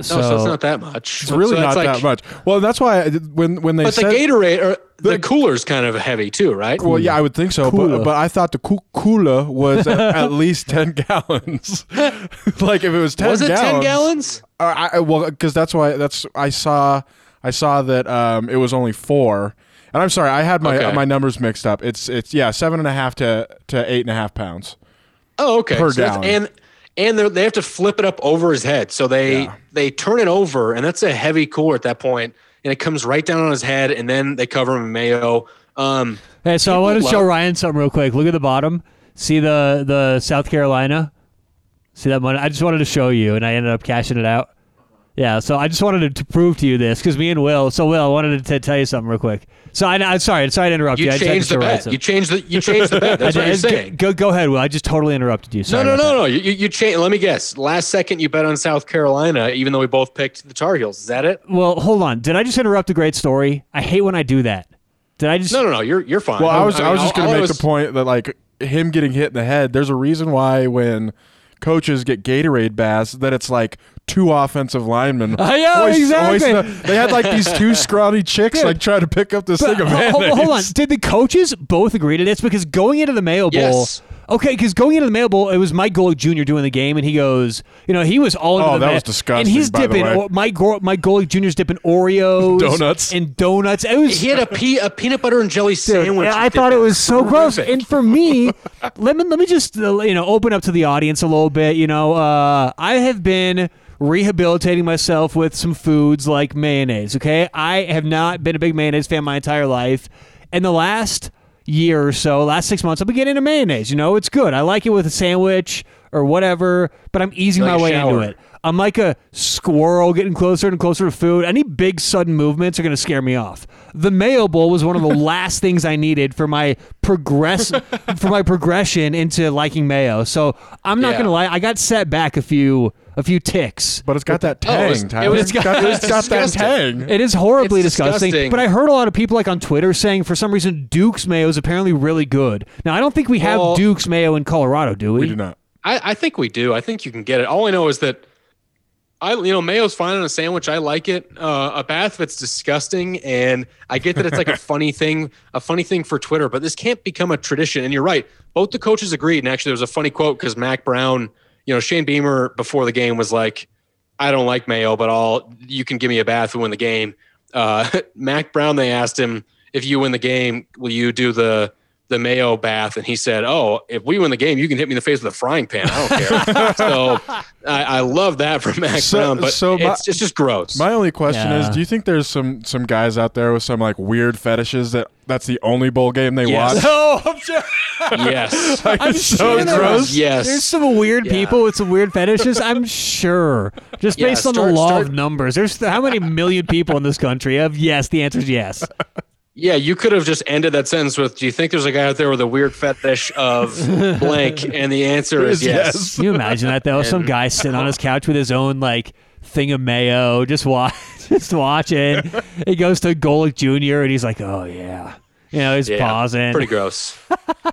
So, no, so it's not that much. It's really so not like, that much. Well, that's why I, when when they but said the Gatorade, or The, the cooler's kind of heavy too, right? Well, yeah, I would think so. But, but I thought the coo- cooler was at, at least ten gallons. Like if it was ten, was it gallons, ten gallons? Uh, I, well, because that's why that's I saw I saw that um, it was only four. And I'm sorry, I had my okay. uh, my numbers mixed up. It's it's yeah, seven and a half to, to eight and a half pounds. Oh, okay. Per so gallon. And and they have to flip it up over his head, so they yeah. they turn it over, and that's a heavy cooler at that point. And it comes right down on his head, and then they cover him in mayo. Um, hey, so I want to love- show Ryan something real quick. Look at the bottom. See the the South Carolina? See that money? I just wanted to show you, and I ended up cashing it out. Yeah, so I just wanted to prove to you this, because me and Will, so Will, I wanted to t- tell you something real quick. So I, I'm sorry, sorry to interrupt you. You I changed the bet. You changed the, you changed the bet. That's what you're saying. Go, go ahead, Will. I just totally interrupted you. Sorry no, no, no, that. no. You, you changed. Let me guess. Last second, you bet on South Carolina, even though we both picked the Tar Heels. Is that it? Well, hold on. Did I just interrupt a great story? I hate when I do that. Did I just? No, no, no. You're you're fine. Well, I was I, mean, I was just going to make was... the point that like him getting hit in the head. There's a reason why when coaches get Gatorade baths, that it's like two offensive linemen. Oh, yeah, voice, exactly. Voice, they had like these two scrawny chicks Dude, like trying to pick up this thing of hold, hold on. Did the coaches both agree to this? Because going into the Mayo Bowl, yes. okay, because going into the Mayo Bowl, it was Mike Golick Junior doing the game, and he goes, you know, he was all into oh, the that was disgusting. And he's by dipping, or, Mike, Go- Mike Golick Junior's dipping Oreos donuts. and donuts. It was, he had a, pe- a peanut butter and jelly sandwich. Dude, I thought it was so horrific. gross. And for me, let me let me just uh, you know open up to the audience a little bit. You know, uh, I have been rehabilitating myself with some foods like mayonnaise. Okay, I have not been a big mayonnaise fan my entire life, and the last year or so, last six months, I've been getting into mayonnaise. You know, it's good. I like it with a sandwich or whatever, but I'm easing like my way shower. into it. I'm like a squirrel getting closer and closer to food. Any big sudden movements are going to scare me off. The Mayo Bowl was one of the last things I needed for my progress for my progression into liking mayo. So I'm not yeah. going to lie, I got set back a few a few ticks. But it's got that tang. Oh, it's, Tyler. It it's got, it's got that tang. It is horribly disgusting. disgusting. But I heard a lot of people like on Twitter saying for some reason Duke's mayo is apparently really good. Now I don't think we have well, Duke's mayo in Colorado, do we? We do not. I, I think we do. I think you can get it. All I know is that I, you know, mayo's fine on a sandwich. I like it. Uh, a bath, if it's disgusting, and I get that it's like a funny thing, a funny thing for Twitter. But this can't become a tradition. And you're right. Both the coaches agreed. And actually, there was a funny quote because Mac Brown, you know, Shane Beamer before the game was like, "I don't like mayo, but I'll you can give me a bath. We win the game." Uh, Mac Brown, they asked him, "If you win the game, will you do the?" the mayo bath, and he said, oh, if we win the game, you can hit me in the face with a frying pan. I don't care. so I, I love that from Max so, Brown, but so it's, my, it's just gross. My only question yeah. is, do you think there's some some guys out there with some like weird fetishes that that's the only bowl game they yes. watch? No, I'm sure. Yes. Like, I'm it's sure so gross. Yes. There's some weird yeah. people with some weird fetishes, I'm sure. Just yeah, based start, on the law start, of numbers. There's how many million people in this country have yes, the answer is yes. Yeah, you could have just ended that sentence with, do you think there's a guy out there with a weird fetish of blank? And the answer is yes. yes. Can you imagine that, though? And some guy sitting on his couch with his own, like, thing of mayo, just, watch, just watching. He goes to Golick Junior, and he's like, oh, yeah. You know, he's yeah, pausing. Pretty gross.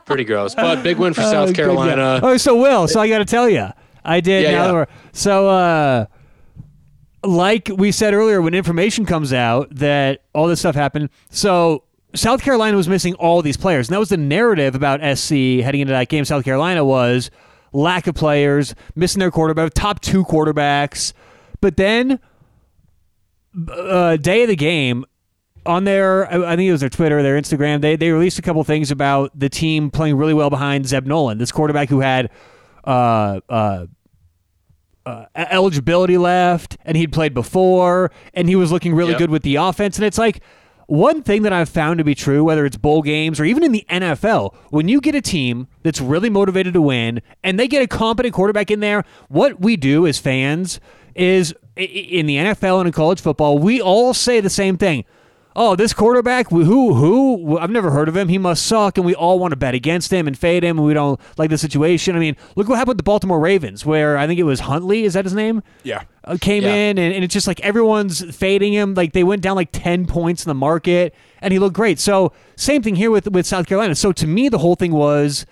Pretty gross. But big win for oh, South Carolina. Oh, so, Will, so I got to tell you. I did. Yeah, now yeah. We're, so, uh... like we said earlier, when information comes out that all this stuff happened, so South Carolina was missing all these players. And that was the narrative about S C heading into that game. South Carolina was lack of players, missing their quarterback, top two quarterbacks. But then, uh, day of the game, on their, I think it was their Twitter, their Instagram, they, they released a couple things about the team playing really well behind Zeb Nolan, this quarterback who had... Uh, uh, Uh, eligibility left, and he'd played before, and he was looking really yep. good with the offense. And it's like one thing that I've found to be true, whether it's bowl games or even in the N F L, when you get a team that's really motivated to win and they get a competent quarterback in there, what we do as fans is in the N F L and in college football, we all say the same thing. Oh, this quarterback, who, who, I've never heard of him. He must suck, and we all want to bet against him and fade him, and we don't like the situation. I mean, look what happened with the Baltimore Ravens, where I think it was Huntley, is that his name? Yeah. Uh, came yeah. in, and, and it's just like everyone's fading him. Like, they went down like ten points in the market, and he looked great. So, same thing here with, with South Carolina. So, to me, the whole thing was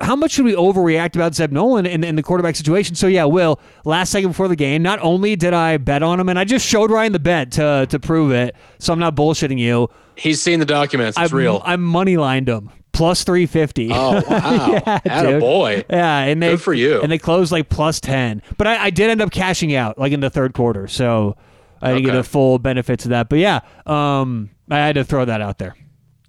how much should we overreact about Zeb Nolan and, and the quarterback situation? So, yeah, Will, last second before the game, not only did I bet on him, and I just showed Ryan the bet to to prove it, so I'm not bullshitting you. He's seen the documents. It's I'm, real. I money-lined him. Plus three fifty. Oh, wow. Yeah, atta boy. Yeah, and they, good for you. And they closed like plus ten. But I, I did end up cashing out like in the third quarter, so I didn't okay. get the full benefits of that. But, yeah, um, I had to throw that out there.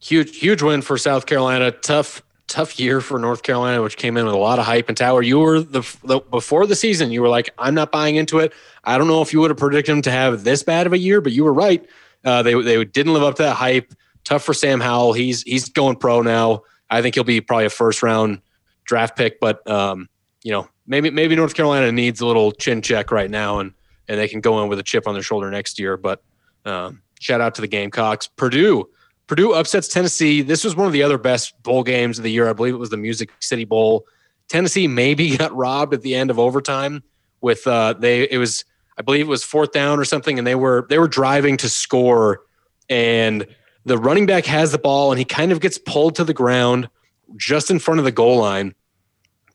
Huge, huge win for South Carolina. Tough Tough year for North Carolina, which came in with a lot of hype and Tower. You were the, the before the season, you were like, I'm not buying into it. I don't know if you would have predicted them to have this bad of a year, but you were right. Uh, they they didn't live up to that hype. Tough for Sam Howell. He's he's going pro now. I think he'll be probably a first round draft pick, but um, you know, maybe maybe North Carolina needs a little chin check right now, and and they can go in with a chip on their shoulder next year. But um, shout out to the Gamecocks. Purdue. Purdue upsets Tennessee. This was one of the other best bowl games of the year. I believe it was the Music City Bowl. Tennessee maybe got robbed at the end of overtime with uh, they. It was I believe it was fourth down or something, and they were they were driving to score, and the running back has the ball, and he kind of gets pulled to the ground just in front of the goal line,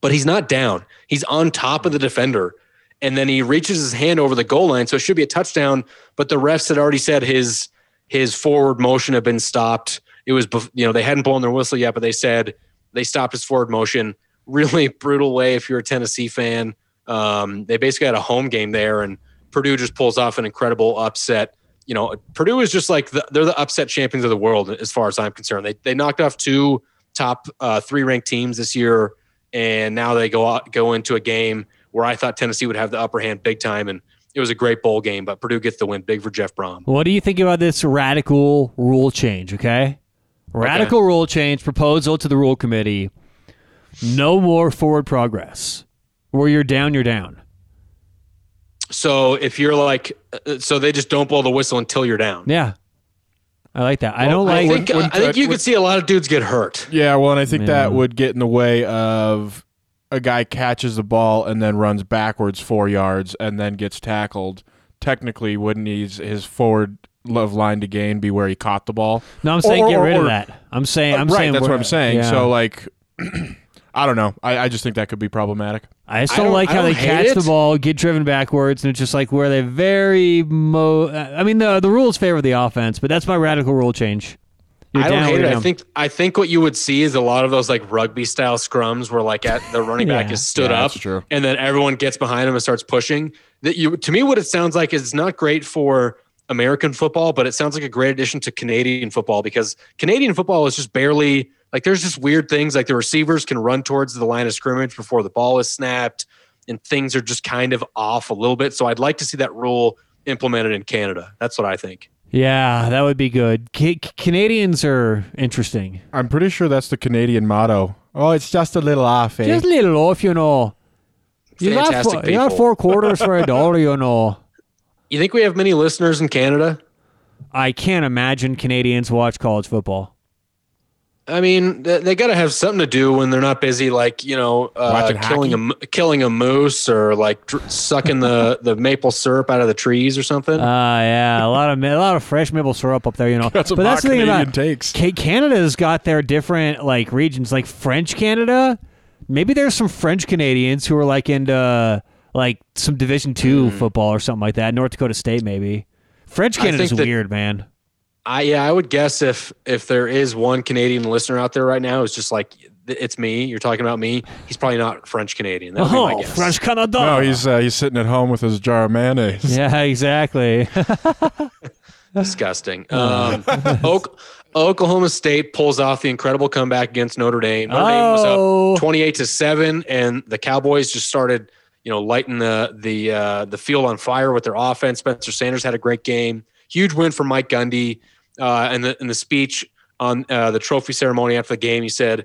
but he's not down. He's on top of the defender, and then he reaches his hand over the goal line, so it should be a touchdown. But the refs had already said his. His forward motion had been stopped. It was, you know, they hadn't blown their whistle yet, but they said they stopped his forward motion. Really brutal way if you're a Tennessee fan. Um, they basically had a home game there, and Purdue just pulls off an incredible upset. You know, Purdue is just like the, they're the upset champions of the world as far as I'm concerned. They they knocked off two top uh, three ranked teams this year, and now they go out, go into a game where I thought Tennessee would have the upper hand big time, and it was a great bowl game, but Purdue gets the win. Big for Jeff Brom. What do you think about this radical rule change, okay? Radical okay. rule change proposal to the rule committee. No more forward progress. Where you're down, you're down. So if you're like, so they just don't blow the whistle until you're down. Yeah. I like that. Well, I don't like I think, when, when, I think you could see a lot of dudes get hurt. Yeah, well, and I think Man. that would get in the way of... A guy catches the ball and then runs backwards four yards and then gets tackled. Technically, wouldn't his his forward love line to gain be where he caught the ball? No, I'm saying or, get rid or, of that. I'm saying, I'm right, saying, that's what I'm saying. Yeah. So, like, I don't know. I, I just think that could be problematic. I just don't, I don't like I how don't they catch it. the ball, get driven backwards, and it's just like where they very mo. I mean, the the rules favor the offense, but that's my radical rule change. You're I don't hate it. Down. I think I think what you would see is a lot of those like rugby style scrums where like at the running back yeah, is stood yeah, up true. and then everyone gets behind him and starts pushing. That you to me what it sounds like is not great for American football, but it sounds like a great addition to Canadian football, because Canadian football is just barely like there's just weird things like the receivers can run towards the line of scrimmage before the ball is snapped, and things are just kind of off a little bit. So I'd like to see that rule implemented in Canada. That's what I think. Yeah, that would be good. C- Canadians are interesting. I'm pretty sure that's the Canadian motto. Oh, it's just a little off, eh? Just a little off, you know. You got four, you got four quarters for a dollar, you know. You think we have many listeners in Canada? I can't imagine Canadians watch college football. I mean, they, they got to have something to do when they're not busy, like, you know, uh, killing a, killing a moose or like dr- sucking the, the maple syrup out of the trees or something. Uh, yeah, a lot of a lot of fresh maple syrup up there, you know. That's but that's the thing Canadian about takes. Canada's got their different like regions, like French Canada. Maybe there's some French Canadians who are like into like some Division Two mm. football or something like that. North Dakota State, maybe. French Canada's that- weird, man. I, yeah, I would guess if if there is one Canadian listener out there right now, it's just like, it's me, you're talking about me, he's probably not French-Canadian. That would oh, be my guess. French Canada. No, he's, uh, he's sitting at home with his jar of mayonnaise. Yeah, exactly. Disgusting. Um, o- Oklahoma State pulls off the incredible comeback against Notre Dame. Notre oh. Dame was up twenty-eight to seven, and the Cowboys just started, you know, lighting the, the, uh, the field on fire with their offense. Spencer Sanders had a great game. Huge win for Mike Gundy. Uh, and the, in the speech on uh, the trophy ceremony after the game, he said,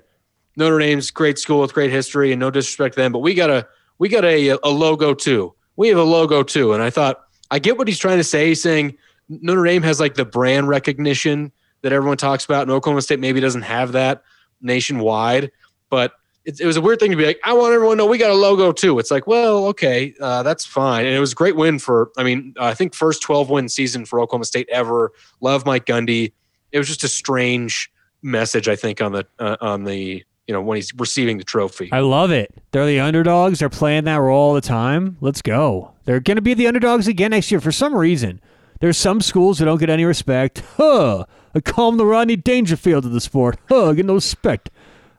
Notre Dame's great school with great history, and no disrespect to them, but we got a we got a, a logo too. We have a logo too. And I thought, I get what he's trying to say. He's saying Notre Dame has like the brand recognition that everyone talks about, and Oklahoma State maybe doesn't have that nationwide. But it, it was a weird thing to be like, I want everyone to know we got a logo too. It's like, well, okay, uh, that's fine. And it was a great win for, I mean, I think first twelve-win season for Oklahoma State ever. Love Mike Gundy. It was just a strange message, I think, on the uh, on the you know, when he's receiving the trophy. I love it. They're the underdogs. They're playing that role all the time. Let's go. They're going to be the underdogs again next year for some reason. There's some schools that don't get any respect. Huh. I call them the Rodney Dangerfield of the sport. Huh. Get no respect.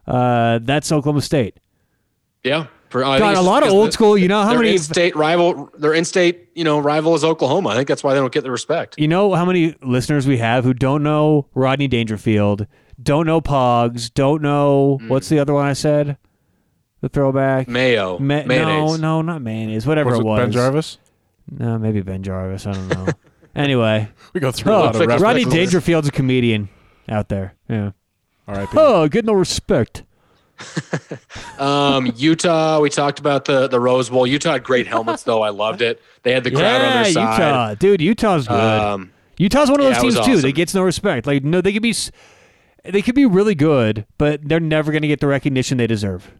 Uh, that's Oklahoma State. Yeah. For, uh, God, a lot of old the, school, you know how many in-state rival, their in-state, you know, rival is Oklahoma. I think that's why they don't get the respect. You know how many listeners we have who don't know Rodney Dangerfield, don't know Pogs, don't know mm. what's the other one I said? The throwback mayo, Ma- mayonnaise. No, no, not mayonnaise. Whatever was it, it was. Ben Jarvis? No, maybe Ben Jarvis. I don't know. Anyway, we go through oh, a lot of Rodney Dangerfield's a comedian out there. Yeah. All right. Oh, good no respect. um, Utah, we talked about the, the Rose Bowl. Utah had great helmets, though. I loved it. They had the crowd yeah, on their side. Utah. Dude, Utah's good. Um, Utah's one of those yeah, teams, awesome. too, that gets no respect. Like, no, they could be they could be really good, but they're never going to get the recognition they deserve.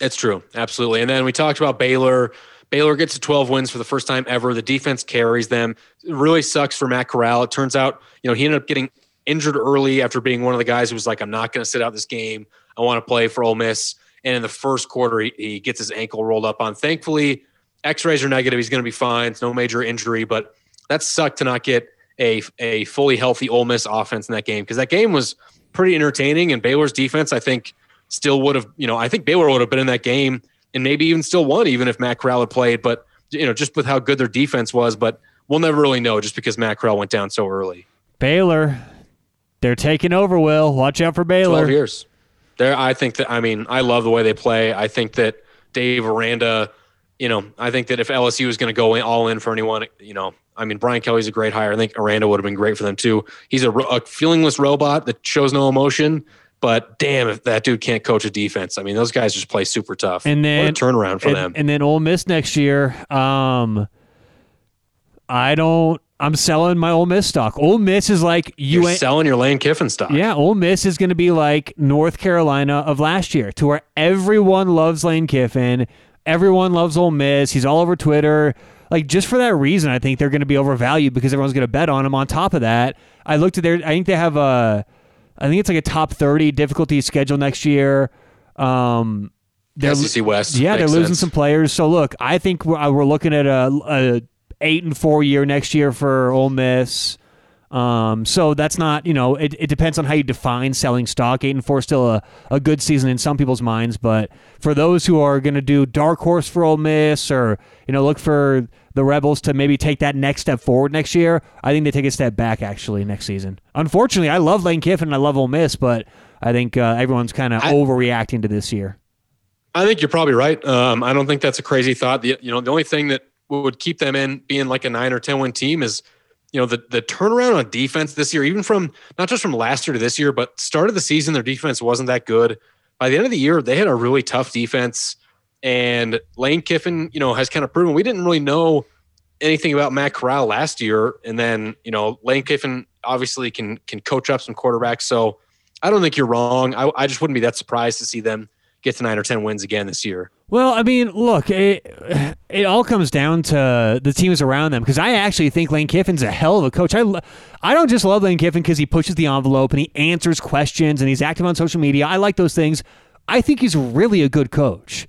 It's true. Absolutely. And then we talked about Baylor. Baylor gets to twelve wins for the first time ever. The defense carries them. It really sucks for Matt Corral. It turns out, you know, he ended up getting injured early after being one of the guys who was like, I'm not going to sit out this game. I want to play for Ole Miss. And in the first quarter, he, he gets his ankle rolled up on. Thankfully, x-rays are negative. He's going to be fine. It's no major injury, but that sucked to not get a, a fully healthy Ole Miss offense in that game, because that game was pretty entertaining, and Baylor's defense, I think, still would have, you know, I think Baylor would have been in that game and maybe even still won, even if Matt Corral had played, but, you know, just with how good their defense was. But we'll never really know just because Matt Corral went down so early. Baylor, they're taking over, Will. Watch out for Baylor. twelve years. There, I think that, I mean, I love the way they play. I think that Dave Aranda, you know, I think that if L S U is going to go in, all in for anyone, you know, I mean, Brian Kelly's a great hire. I think Aranda would have been great for them too. He's a, a feelingless robot that shows no emotion, but damn, if that dude can't coach a defense. I mean, those guys just play super tough. And then, what a turnaround for and, them. And then Ole Miss next year. Um, I don't. I'm selling my Ole Miss stock. Ole Miss is like you You're selling your Lane Kiffin stock. Yeah, Ole Miss is going to be like North Carolina of last year, to where everyone loves Lane Kiffin, everyone loves Ole Miss. He's all over Twitter. Like, just for that reason, I think they're going to be overvalued because everyone's going to bet on him. On top of that, I looked at their. I think they have a. I think it's like a top thirty difficulty schedule next year. Um, S E C West. Yeah, they're losing sense. some players. So look, I think we're, we're looking at a. a eight and four year next year for Ole Miss. Um, so that's not, you know, it, it depends on how you define selling stock. Eight and four is still a, a good season in some people's minds, but for those who are going to do dark horse for Ole Miss, or, you know, look for the Rebels to maybe take that next step forward next year, I think they take a step back actually next season. Unfortunately, I love Lane Kiffin and I love Ole Miss, but I think uh, everyone's kind of I- overreacting to this year. I think you're probably right. Um, I don't think that's a crazy thought. The, you know, the only thing that would keep them in being like a nine or ten win team is, you know, the the turnaround on defense this year, even from not just from last year to this year, but start of the season, their defense wasn't that good. By the end of the year, they had a really tough defense, and Lane Kiffin, you know, has kind of proven, we didn't really know anything about Matt Corral last year. And then, you know, Lane Kiffin obviously can, can coach up some quarterbacks. So I don't think you're wrong. I, I just wouldn't be that surprised to see them get to nine or ten wins again this year. Well, I mean, look, it it all comes down to the teams around them, because I actually think Lane Kiffin's a hell of a coach. I, I don't just love Lane Kiffin because he pushes the envelope and he answers questions and he's active on social media. I like those things. I think he's really a good coach.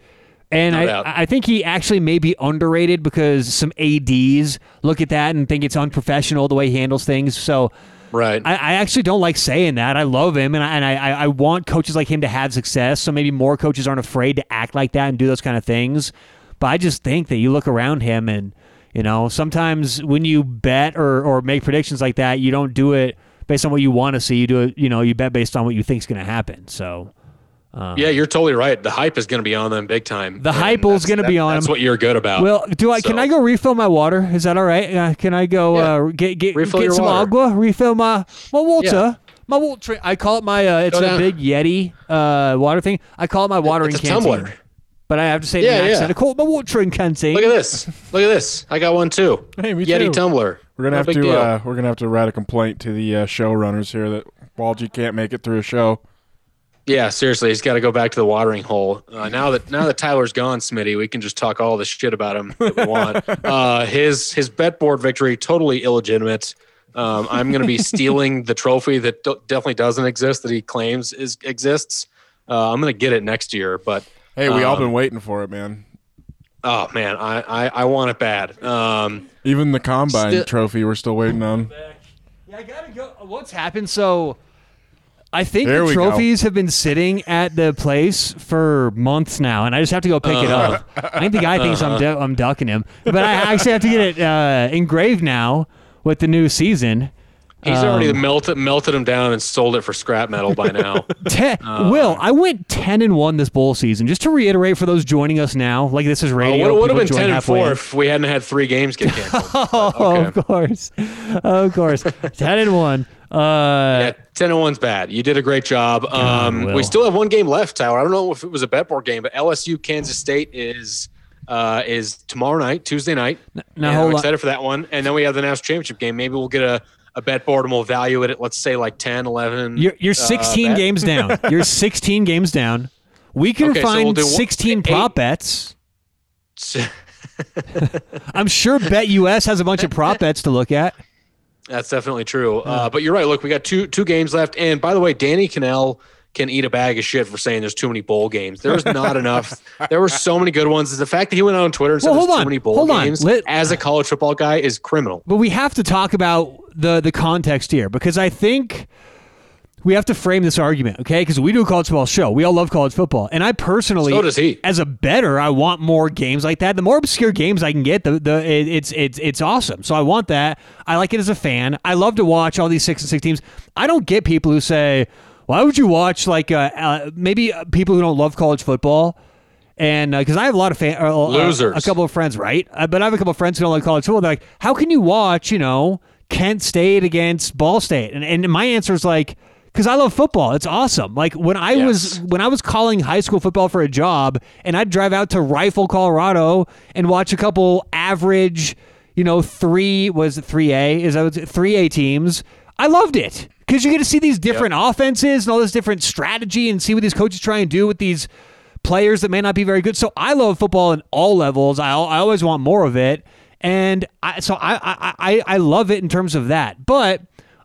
And no doubt. I, I think he actually may be underrated because some A Ds look at that and think it's unprofessional the way he handles things. So Right. I, I actually don't like saying that. I love him, and I, and I I want coaches like him to have success, so maybe more coaches aren't afraid to act like that and do those kind of things. But I just think that you look around him, and, you know, sometimes when you bet or, or make predictions like that, you don't do it based on what you want to see. You do it, you know, you bet based on what you think is going to happen. So, um, yeah, you're totally right. The hype is going to be on them big time. The hype is going to be on them. That's what you're good about. Well, do I? So. Can I go refill my water? Is that all right? Uh, can I go yeah. uh, get get, get some water. agua? Refill my my water. Yeah. My water. I call it my. Uh, it's a big Yeti uh, water thing. I call it my watering it's a canteen. Tumbler. But I have to say it yeah, in an accent. Yeah. I call it my watering canteen. Look at this. Look at this. I got one too. Hey, me Yeti too. tumbler. We're gonna Not have to. Uh, we're gonna have to write a complaint to the uh, showrunners here that Walgie can't make it through a show. Yeah, seriously, he's got to go back to the watering hole. Uh, now that now that Tyler's gone, Smitty, we can just talk all the shit about him that we want. Uh, his his bet board victory, totally illegitimate. Um, I'm going to be stealing the trophy that do- definitely doesn't exist, that he claims is exists. Uh, I'm going to get it next year. But hey, we um, all been waiting for it, man. Oh, man, I, I, I want it bad. Um, Even the Combine sti- trophy we're still waiting on. Yeah, I got to go. What's happened? So I think there the trophies go. have been sitting at the place for months now, and I just have to go pick uh-huh. it up. I think the guy thinks uh-huh. I'm du- I'm ducking him. But I actually have to get it uh, engraved now with the new season. He's already um, melted melted him down and sold it for scrap metal by now. Ten, uh, Will, I went ten and one this bowl season. Just to reiterate for those joining us now, like this is radio. It would have been ten and four in. if we hadn't had three games get canceled. oh, okay. of course, of course, ten and one. Uh, yeah, ten and one's bad. You did a great job. Um, God, we still have one game left, Tyler. I don't know if it was a bet board game, but L S U Kansas State is. Uh, is tomorrow night, Tuesday night. Now, and I'm excited on. for that one. And then we have the national championship game. Maybe we'll get a, a bet board and we'll value it at, let's say, like ten, eleven. You're, you're sixteen uh, games down. You're sixteen games down. We can okay, find so we'll do sixteen one, prop eight. bets. I'm sure BetUS has a bunch of prop bets to look at. That's definitely true. Uh, uh, but you're right. Look, we got two two games left. And by the way, Danny Cannell can eat a bag of shit for saying there's too many bowl games. There's not enough. There were so many good ones. The fact that he went out on Twitter and said well, there's on, too many bowl games Let, as a college football guy is criminal. But we have to talk about the the context here, because I think we have to frame this argument, okay? Because we do a college football show. We all love college football. And I personally, so does he. As a bettor, I want more games like that. The more obscure games I can get, the the it, it's it's it's awesome. So I want that. I like it as a fan. I love to watch all these six and six teams. I don't get people who say, why would you watch, like, uh, uh, maybe people who don't love college football? And because uh, I have a lot of fans, uh, losers, uh, a couple of friends, right? Uh, but I have a couple of friends who don't like college football. They're like, how can you watch, you know, Kent State against Ball State? And and my answer is like, because I love football. It's awesome. Like when I yes. was when I was calling high school football for a job, and I'd drive out to Rifle, Colorado, and watch a couple average, you know, three was it three A is that three A teams. I loved it. Because you get to see these different yep. offenses and all this different strategy and see what these coaches try and do with these players that may not be very good. So I love football in all levels. I I always want more of it. And I, so I, I, I love it in terms of that. But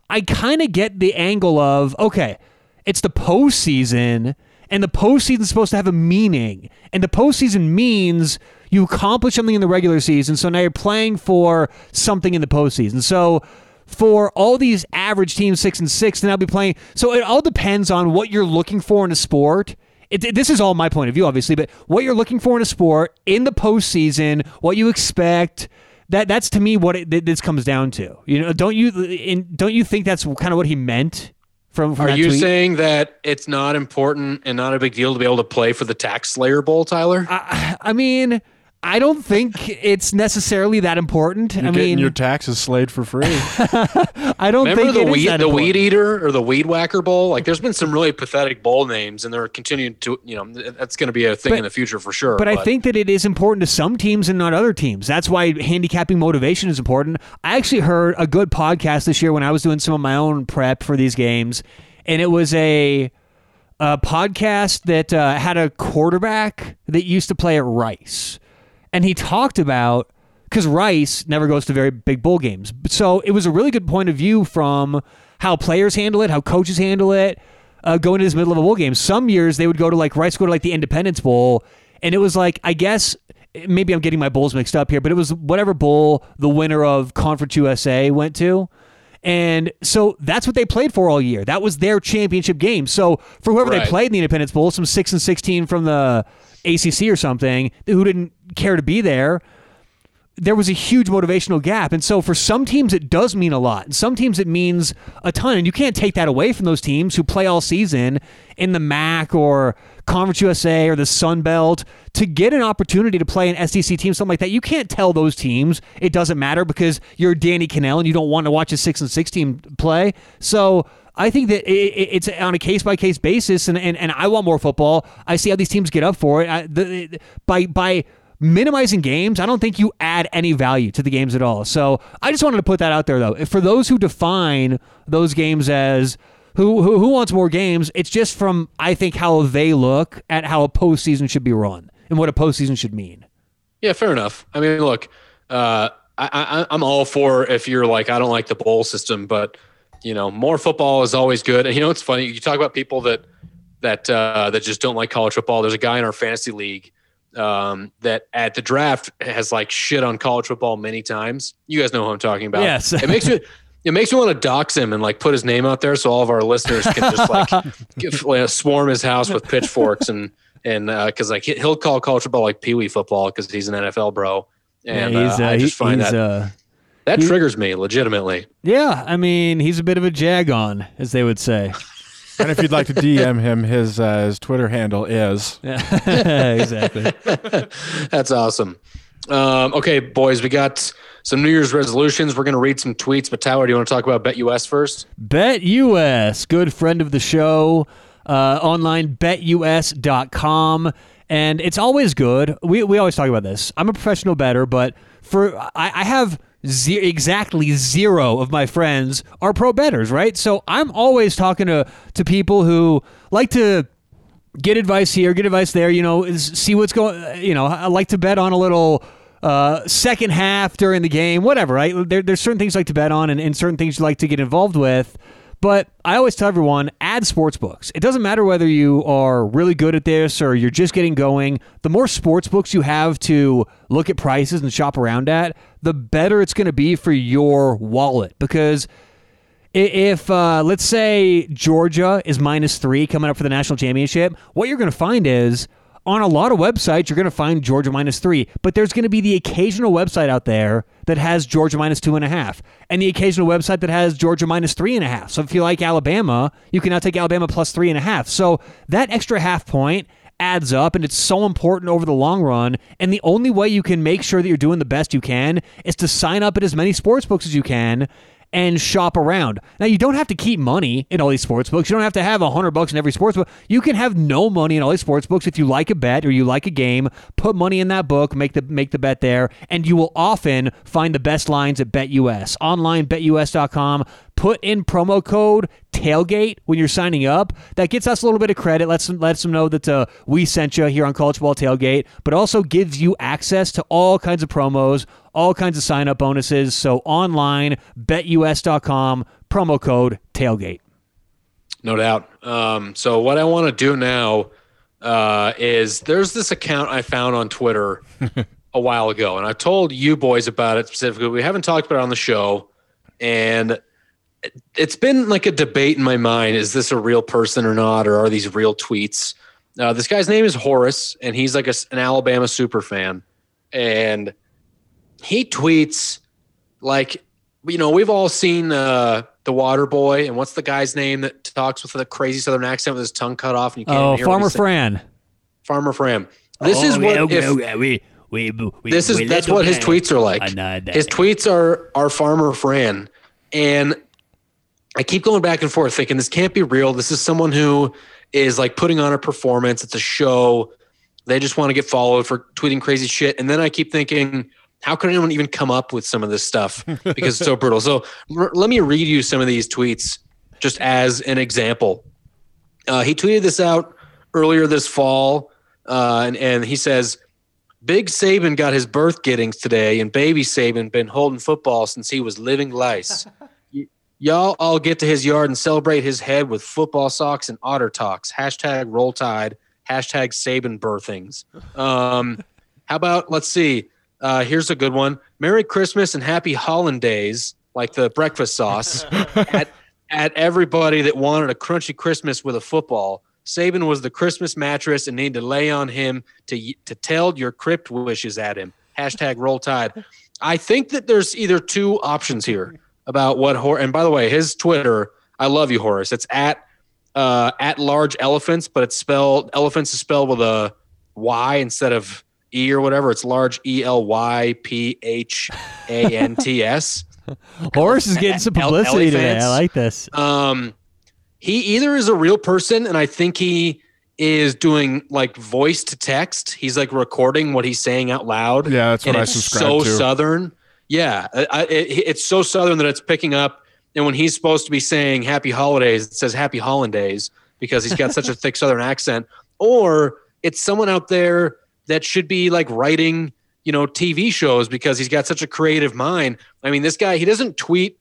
I kind of get the angle of, okay, it's the postseason, and the postseason is supposed to have a meaning. And the postseason means you accomplish something in the regular season, so now you're playing for something in the postseason. So for all these average teams, six and six, and I'll be playing. So it all depends on what you're looking for in a sport. It, it, this is all my point of view, obviously, but what you're looking for in a sport in the postseason, what you expect, that that's to me what it, this comes down to. You know, don't you in, don't you think that's kind of what he meant? From, from Are that you tweet? saying that it's not important and not a big deal to be able to play for the Tax Slayer Bowl, Tyler? I, I mean, I don't think it's necessarily that important. You're I mean, your taxes slayed for free. I don't Remember think the it weed, is that the important. Weed Eater or the Weed Whacker Bowl. Like, there's been some really pathetic bowl names, and they're continuing to. You know, that's going to be a thing but, in the future for sure. But, but I think that it is important to some teams and not other teams. That's why handicapping motivation is important. I actually heard a good podcast this year when I was doing some of my own prep for these games, and it was a, a podcast that uh, had a quarterback that used to play at Rice. And he talked about, because Rice never goes to very big bowl games. So it was a really good point of view from how players handle it, how coaches handle it, uh, going to this mid-level bowl game. Some years they would go to, like, Rice go to, like, the Independence Bowl. And it was like, I guess, maybe I'm getting my bowls mixed up here, but it was whatever bowl the winner of Conference U S A went to. And so that's what they played for all year. That was their championship game. So for whoever right. they played in the Independence Bowl, some six and sixteen from the A C C or something who didn't care to be there, there was a huge motivational gap. And so for some teams it does mean a lot, and some teams it means a ton, and you can't take that away from those teams who play all season in the M A C or Conference U S A or the Sun Belt to get an opportunity to play an S E C team, something like that. You can't tell those teams it doesn't matter because you're Danny Cannell and you don't want to watch a six and six team play. So I think that it's on a case-by-case basis, and, and, and I want more football. I see how these teams get up for it. I, the, by by minimizing games, I don't think you add any value to the games at all. So I just wanted to put that out there, though. For those who define those games as who who, who wants more games, it's just from, I think, how they look at how a postseason should be run and what a postseason should mean. Yeah, fair enough. I mean, look, uh, I, I, I'm all for if you're like, I don't like the bowl system, but – you know, more football is always good. And, you know, it's funny. You talk about people that that uh, that just don't like college football. There's a guy in our fantasy league um, that at the draft has like shit on college football many times. You guys know who I'm talking about. Yes. It makes me it makes me want to dox him and like put his name out there so all of our listeners can just like give, like swarm his house with pitchforks and and because uh, like he'll call college football like Pee Wee football because he's an N F L bro. And yeah, he's, uh, uh, I just find that uh, that he, triggers me legitimately. Yeah, I mean he's a bit of a jagon, as they would say. And if you'd like to D M him, his uh, his Twitter handle is. Exactly. That's awesome. Um, okay, boys, we got some New Year's resolutions. We're going to read some tweets, but Tyler, do you want to talk about Bet U S first? Bet U S, good friend of the show, uh, online bet U S dot com. And it's always good. We we always talk about this. I'm a professional bettor, but for I, I have ze- exactly zero of my friends are pro bettors, right? So I'm always talking to, to people who like to get advice here, get advice there, you know, see what's going, you know, I like to bet on a little uh, second half during the game, whatever, right? There, there's certain things you like to bet on and, and certain things you like to get involved with. But I always tell everyone, add sportsbooks. It doesn't matter whether you are really good at this or you're just getting going. The more sportsbooks you have to look at prices and shop around at, the better it's going to be for your wallet. Because if, uh, let's say, Georgia is minus three coming up for the national championship, what you're going to find is, on a lot of websites, you're going to find Georgia minus three, but there's going to be the occasional website out there that has Georgia minus two and a half, and the occasional website that has Georgia minus three and a half. So if you like Alabama, you can now take Alabama plus three and a half. So that extra half point adds up, and it's so important over the long run. And the only way you can make sure that you're doing the best you can is to sign up at as many sportsbooks as you can and shop around. Now, you don't have to keep money in all these sports books. You don't have to have one hundred bucks in every sports book. You can have no money in all these sports books. If you like a bet or you like a game, put money in that book, make the make the bet there, and you will often find the best lines at Bet U S. Online, bet U S dot com. Put in promo code TAILGATE when you're signing up. That gets us a little bit of credit. Let's them, lets them know that uh, we sent you here on College Ball Tailgate, but also gives you access to all kinds of promos, all kinds of sign-up bonuses. So online, bet U S dot com, promo code TAILGATE. No doubt. Um, so what I want to do now uh, is there's this account I found on Twitter a while ago, and I told you boys about it specifically. We haven't talked about it on the show, and it's been like a debate in my mind. Is this a real person or not? Or are these real tweets? Uh, this guy's name is Horace, and he's like a, an Alabama super fan. And he tweets like, you know, we've all seen uh, The Water Boy. And what's the guy's name that talks with a crazy Southern accent with his tongue cut off? And you can't oh, hear Farmer Fran. Farmer Fran. This oh, is what yeah, if, yeah, we, we, we, this is that's what his tweets are like. His tweets are, are Farmer Fran. And I keep going back and forth thinking this can't be real. This is someone who is like putting on a performance. It's a show. They just want to get followed for tweeting crazy shit. And then I keep thinking, how could anyone even come up with some of this stuff? Because it's so brutal. So r- let me read you some of these tweets just as an example. Uh, he tweeted this out earlier this fall. Uh, and, and he says, Big Saban got his birth gettings today, and baby Saban been holding football since he was living lice. Y'all all get to his yard and celebrate his head with football socks and otter talks. Hashtag roll tide. Hashtag Saban birthings. Um, how about, let's see. Uh, here's a good one. Merry Christmas and happy hollandaise, like the breakfast sauce, at, at everybody that wanted a crunchy Christmas with a football. Saban was the Christmas mattress and need to lay on him to, to tell your crypt wishes at him. Hashtag roll tide. I think that there's either two options here. About what Horace, and by the way, his Twitter, I love you, Horace. It's at uh, at large elephants, but it's spelled elephants is spelled with a Y instead of E or whatever. It's large E L Y P H A N T S. Horace is getting some publicity El- today. I like this. Um, he either is a real person, and I think he is doing like voice to text. He's like recording what he's saying out loud. Yeah, that's what I subscribe so to. So Southern. Yeah, I, it, it's so Southern that it's picking up. And when he's supposed to be saying happy holidays, it says happy hollandaise because he's got such a thick Southern accent. Or it's someone out there that should be like writing, you know, T V shows because he's got such a creative mind. I mean, this guy, he doesn't tweet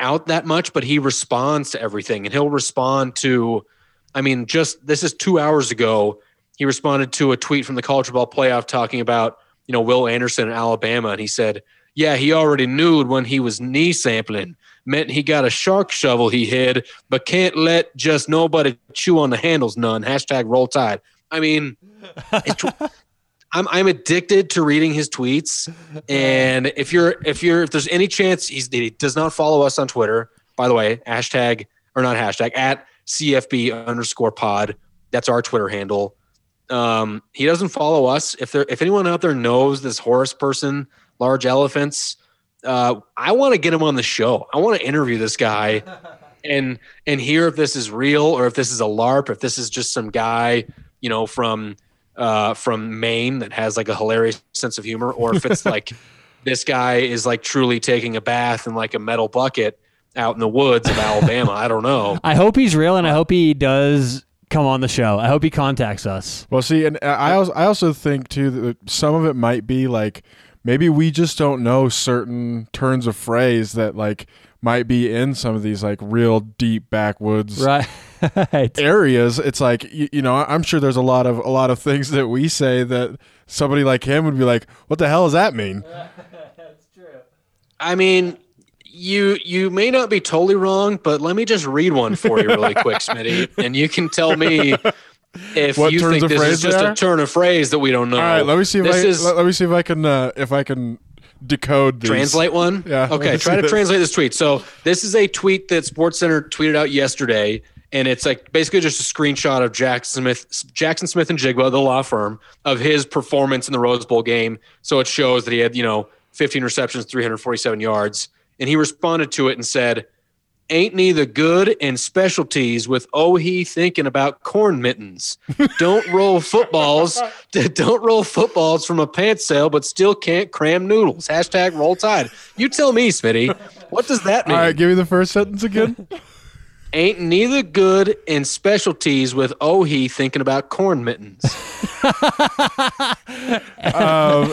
out that much, but he responds to everything. And he'll respond to I mean, just this is two hours ago, he responded to a tweet from the college football playoff talking about, you know, Will Anderson in Alabama. And he said, yeah, he already knew when he was knee sampling meant he got a shark shovel he hid, but can't let just nobody chew on the handles none. Hashtag roll tide. I mean, it's, I'm I'm addicted to reading his tweets. And if you're if you're if there's any chance he's, he does not follow us on Twitter, by the way, hashtag or not hashtag at C F B underscore pod. That's our Twitter handle. Um, he doesn't follow us. If there if anyone out there knows this Horace person, large elephants, uh, I want to get him on the show. I want to interview this guy and and hear if this is real or if this is a LARP, if this is just some guy, you know, from uh, from Maine that has like a hilarious sense of humor, or if it's like this guy is like truly taking a bath in like a metal bucket out in the woods of Alabama. I don't know. I hope he's real, and I hope he does come on the show. I hope he contacts us. Well, see, and I also, I also think too that some of it might be like maybe we just don't know certain turns of phrase that like might be in some of these like real deep backwoods right. areas. It's like, you, you know, I'm sure there's a lot of a lot of things that we say that somebody like him would be like, what the hell does that mean? That's true. I mean, You you may not be totally wrong, but let me just read one for you really quick, Smitty, and you can tell me if what you think this is just a turn of phrase that we don't know. All right, let me see if this I is, let me see if I can uh, if I can decode this. Translate one? Yeah. Okay, try to this. translate this tweet. So this is a tweet that SportsCenter tweeted out yesterday, and it's like basically just a screenshot of Jaxon Smith Jaxon Smith-Njigba, the law firm, of his performance in the Rose Bowl game. So it shows that he had, you know, fifteen receptions, three hundred forty-seven yards. And he responded to it and said, ain't neither good and specialties with oh he thinking about corn mittens. Don't roll footballs. Don't roll footballs from a pants sale, but still can't cram noodles. Hashtag roll tide. You tell me, Smitty, what does that mean? All right, give me the first sentence again. Ain't neither good and specialties with oh he thinking about corn mittens. um,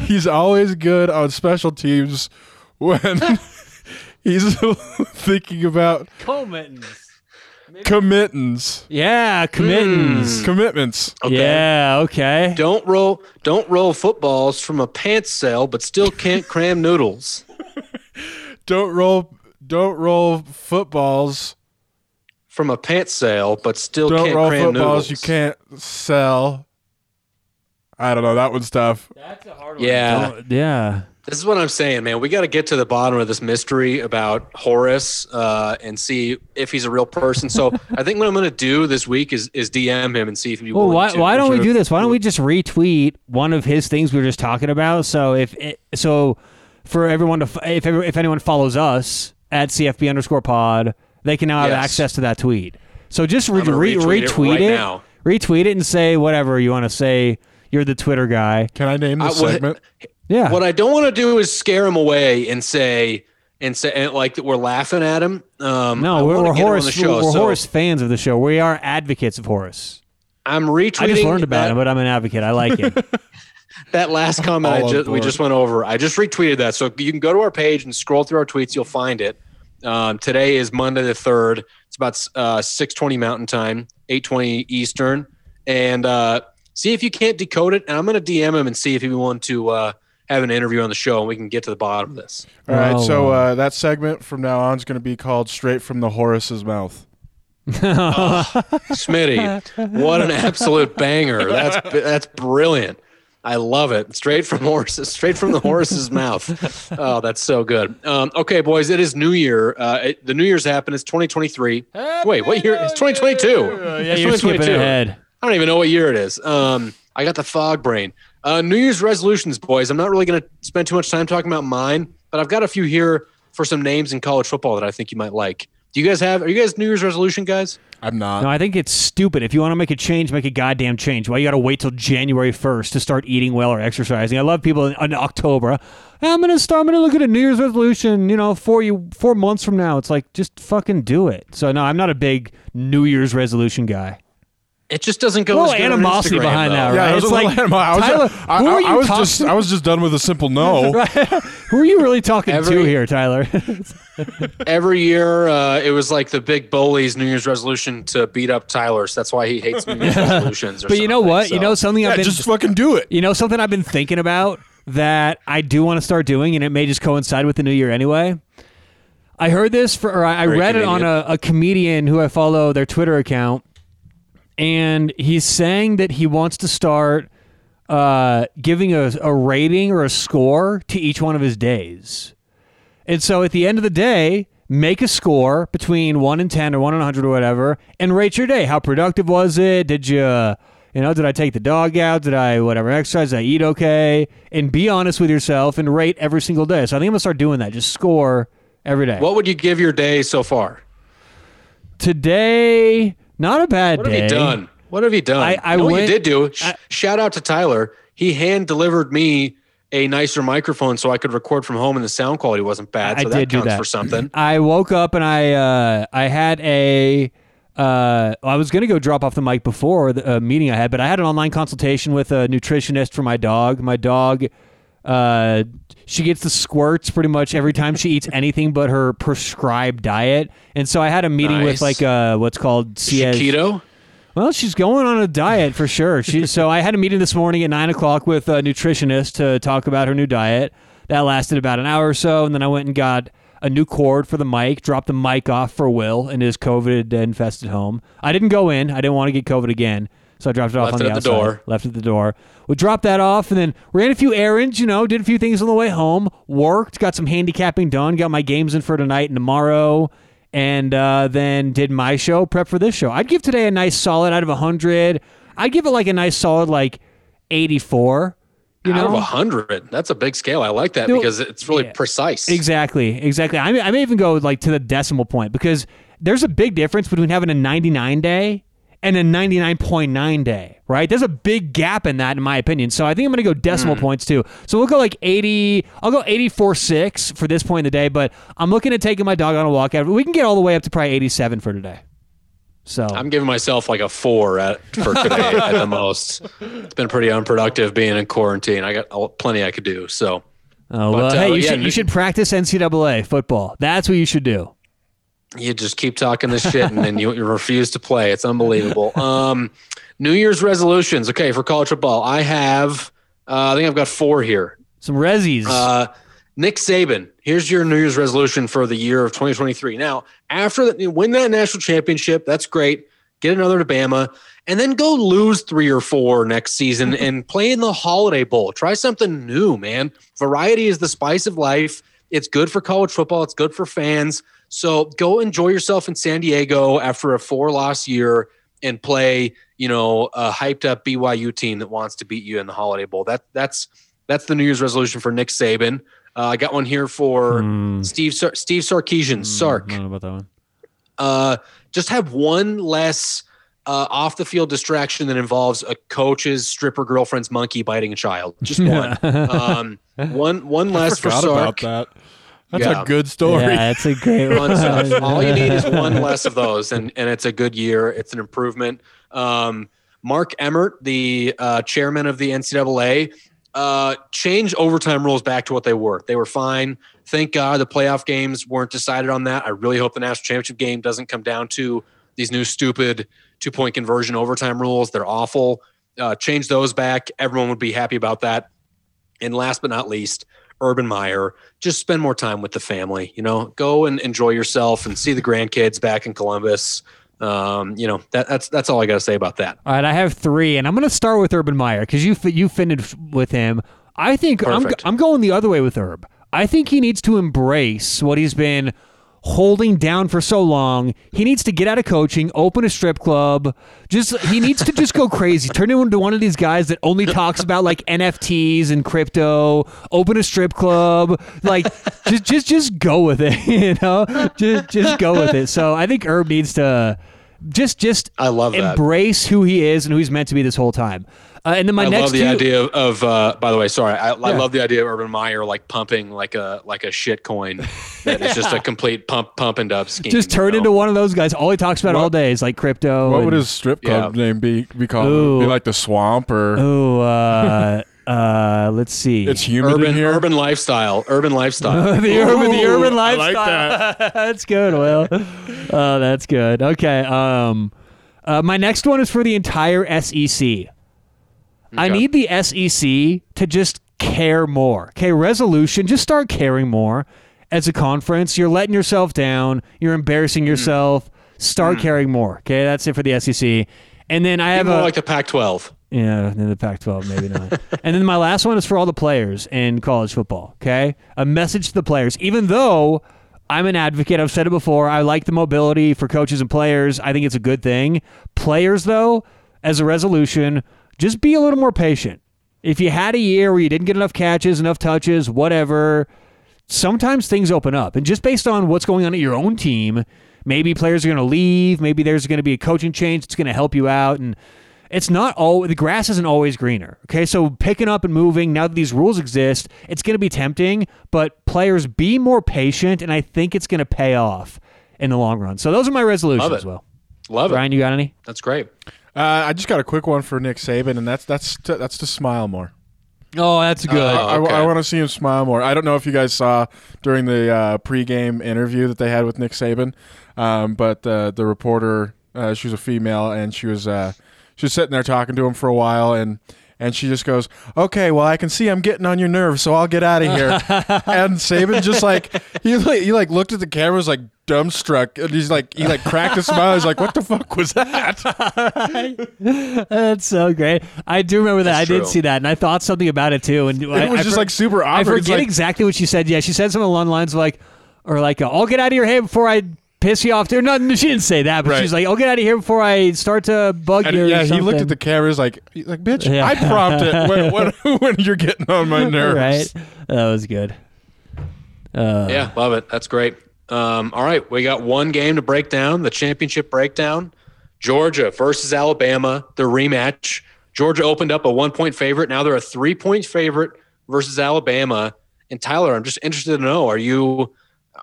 he's always good on special teams when he's thinking about committance. Committance. Yeah, committance. Mm. Commitments. Okay. Yeah, okay. Don't roll don't roll footballs from a pants sale, but still can't cram noodles. don't roll don't roll footballs from a pants sale, but still don't can't roll cram footballs noodles. You can't sell. I don't know, that one's tough. That's a hard one. Yeah. Don't, yeah. This is what I'm saying, man. We got to get to the bottom of this mystery about Horace uh, and see if he's a real person. So I think what I'm going to do this week is is D M him and see if he will. Well, why, why don't we do this? Why don't we just retweet one of his things we were just talking about? So if it, so, for everyone to if every, if anyone follows us at C F B underscore pod, they can now have yes. access to that tweet. So just re- re- retweet, retweet it, right it now. Retweet it, and say whatever you want to say. You're the Twitter guy. Can I name the segment? What, Yeah. What I don't want to do is scare him away and say and say and like that we're laughing at him. Um, no, we're, we're Horace. Show, we're so. Horace fans of the show. We are advocates of Horace. I'm retweeting. I just learned about that, him, but I'm an advocate. I like him. That last comment I just, we just went over. I just retweeted that, so you can go to our page and scroll through our tweets. You'll find it. Um, today is Monday the third. It's about uh, six twenty Mountain Time, eight twenty Eastern, and uh, see if you can't decode it. And I'm going to D M him and see if he want to. Uh, have an interview on the show, and we can get to the bottom of this. All right, oh, so uh, that segment from now on is going to be called Straight from the Horace's Mouth. Oh, Smitty, what an absolute banger. That's that's brilliant. I love it. Straight from Horace's, straight from the Horace's mouth. Oh, that's so good. Um, okay, boys, it is New Year. Uh, it, the New Year's happened. It's twenty twenty-three. Happy Wait, what year? It's twenty twenty-two. Uh, yeah, it's you're skipping ahead. I don't even know what year it is. Um, I got the fog brain. Uh, New Year's resolutions, boys. I'm not really going to spend too much time talking about mine, but I've got a few here for some names in college football that I think you might like. Do you guys have – are you guys New Year's resolution guys? I'm not. No, I think it's stupid. If you want to make a change, make a goddamn change. Why you got to wait till January first to start eating well or exercising? I love people in, in October. I'm going to start – I'm going to look at a New Year's resolution, you know, four, you, four months from now. It's like, just fucking do it. So, no, I'm not a big New Year's resolution guy. It just doesn't go. Well, animosity behind though. That, right? Yeah, it's like animo- I was, Tyler, just, I, who are you I, I was talking just, to? I was just done with a simple no. Right. Who are you really talking every, to here, Tyler? Every year, uh, it was like the big bully's New Year's resolution to beat up Tyler. So that's why he hates New Year's resolutions. Or but you know what? So. You know something. Yeah, I've been, just fucking do it. You know something I've been thinking about that I do want to start doing, and it may just coincide with the New Year anyway. I heard this for, or I, I read comedian. it on a, a comedian who I follow their Twitter account. And he's saying that he wants to start uh, giving a, a rating or a score to each one of his days. And so at the end of the day, make a score between one and ten or one and one hundred or whatever, and rate your day. How productive was it? Did you, you know, did I take the dog out? Did I, whatever, exercise? Did I eat okay? And be honest with yourself and rate every single day. So I think I'm going to start doing that. Just score every day. What would you give your day so far? Today... Not a bad what day. What have you done? What have you done? I, I you know went, what you did do. Sh- I, shout out to Tyler. He hand delivered me a nicer microphone so I could record from home, and the sound quality wasn't bad. So I that did counts do that. for something. I woke up and I uh, I had a uh, I was gonna go drop off the mic before the uh, meeting I had, but I had an online consultation with a nutritionist for my dog. My dog, uh, she gets the squirts pretty much every time she eats anything but her prescribed diet. And so I had a meeting nice. with like a, what's called... C- Is she keto? Well, she's going on a diet for sure. She, so I had a meeting this morning at nine o'clock with a nutritionist to talk about her new diet. That lasted about an hour or so. And then I went and got a new cord for the mic, dropped the mic off for Will in his COVID-infested home. I didn't go in. I didn't want to get COVID again. So I dropped it off left on the outside. The door. Left at the door. We dropped that off and then ran a few errands, you know, did a few things on the way home, worked, got some handicapping done, got my games in for tonight and tomorrow, and uh, then did my show, prep for this show. I'd give today a nice solid out of one hundred. I'd give it like a nice solid like eighty-four. You know? Out of one hundred. That's a big scale. I like that no, because it's really yeah. precise. Exactly. Exactly. I may, I may even go like to the decimal point because there's a big difference between having a ninety-nine day and a ninety-nine point nine day, right? There's a big gap in that, in my opinion. So I think I'm going to go decimal mm. points, too. So we'll go like eighty. I'll go eighty-four point six for this point in the day, but I'm looking at taking my dog on a walk. We can get all the way up to probably eighty-seven for today. So I'm giving myself like a four at, for today at the most. It's been pretty unproductive being in quarantine. I got plenty I could do. So, oh, well, but, hey, uh, you, yeah, should, you should practice N C double A football. That's what you should do. You just keep talking this shit and then you, you refuse to play. It's unbelievable. Um, New Year's resolutions. Okay, for college football, I have, uh, I think I've got four here. Some resis. Uh, Nick Saban, here's your New Year's resolution for the year of twenty twenty-three. Now, after that, win that national championship, that's great. Get another to Bama, and then go lose three or four next season and play in the Holiday Bowl. Try something new, man. Variety is the spice of life. It's good for college football. It's good for fans. So go enjoy yourself in San Diego after a four-loss year and play, you know, a hyped-up B Y U team that wants to beat you in the Holiday Bowl. That that's that's the New Year's resolution for Nick Saban. Uh, I got one here for mm. Steve Sar- Steve Sarkisian. Mm, Sark. I don't know about that one. Uh, just have one less uh, off-the-field distraction that involves a coach's stripper girlfriend's monkey biting a child. Just one. um, one one less for Sark. I forgot about that. That's yeah. a good story. Yeah, it's a great one. So all you need is one less of those, and, and it's a good year. It's an improvement. Um, Mark Emmert, the uh, chairman of the N C double A, uh, changed overtime rules back to what they were. They were fine. Thank God the playoff games weren't decided on that. I really hope the national championship game doesn't come down to these new stupid two-point conversion overtime rules. They're awful. Uh, change those back. Everyone would be happy about that. And last but not least, Urban Meyer, just spend more time with the family, you know, go and enjoy yourself and see the grandkids back in Columbus. Um, you know, that, that's, that's all I got to say about that. All right. I have three and I'm going to start with Urban Meyer because you, you finished with him. I think Perfect. I'm I'm going the other way with Herb. I think he needs to embrace what he's been holding down for so long. He needs to get out of coaching, open a strip club. Just he needs to just go crazy. Turn into one of these guys that only talks about like N F Ts and crypto. Open a strip club. Like just just just go with it, you know? Just just go with it. So I think Herb needs to Just, just I love that. Embrace who he is and who he's meant to be this whole time. Uh, and then my I next love the two, idea of. Uh, by the way, sorry, I, yeah. I love the idea of Urban Meyer like pumping like a like a shit coin that yeah. is just a complete pump pump and up scheme. Just turn you know? into one of those guys. All he talks about what, all day is like crypto. What and, would his strip club yeah. name be? Be called Ooh. Be like the Swamp or oh. Uh, Uh, let's see. It's humid urban, in here. Urban lifestyle. Urban lifestyle. the, Ooh, urban, the urban lifestyle. I like that. That's good, Will. Oh, that's good. Okay. Um, uh, my next one is for the entire S E C. Okay. I need the S E C to just care more. Okay, resolution. Just start caring more as a conference. You're letting yourself down. You're embarrassing yourself. Mm. Start mm. caring more. Okay, that's it for the S E C. And then I have more a, like the Pac twelve. Yeah, in the Pac twelve, maybe not. And then my last one is for all the players in college football, okay? A message to the players. Even though I'm an advocate, I've said it before, I like the mobility for coaches and players. I think it's a good thing. Players, though, as a resolution, just be a little more patient. If you had a year where you didn't get enough catches, enough touches, whatever, sometimes things open up. And just based on what's going on at your own team, maybe players are going to leave, maybe there's going to be a coaching change that's going to help you out, and it's not all the grass isn't always greener. Okay, so picking up and moving, now that these rules exist, it's going to be tempting, but players, be more patient, and I think it's going to pay off in the long run. So those are my resolutions as well. Love it. Brian, you got any? That's great. Uh, I just got a quick one for Nick Saban, and that's that's to, that's to smile more. Oh, that's good. Uh, okay. I, I want to see him smile more. I don't know if you guys saw during the uh, pregame interview that they had with Nick Saban, um, but uh, the reporter, uh, she was a female, and she was uh, – she's sitting there talking to him for a while, and, and she just goes, "Okay, well, I can see I'm getting on your nerves, so I'll get out of here." And Saban just like he, like he like looked at the camera, was like dumbstruck, and he's like he like cracked a smile. He's like, "What the fuck was that?" That's so great. I do remember that. That's I true. did see that, and I thought something about it too. And it I, was I just for, like super awkward. I forget like, exactly what she said. Yeah, she said something along the lines of like, or like, "I'll get out of your head before I piss you off there." No, she didn't say that, but right. she's like, "I'll get out of here before I start to bug and, you." Yeah, or he looked at the cameras like, like bitch, yeah. I prompt it when, when, when you're getting on my nerves. Right, that was good. Uh, yeah, love it. That's great. Um, all right, we got one game to break down, the championship breakdown. Georgia versus Alabama, the rematch. Georgia opened up a one-point favorite. Now they're a three-point favorite versus Alabama. And Tyler, I'm just interested to know, are you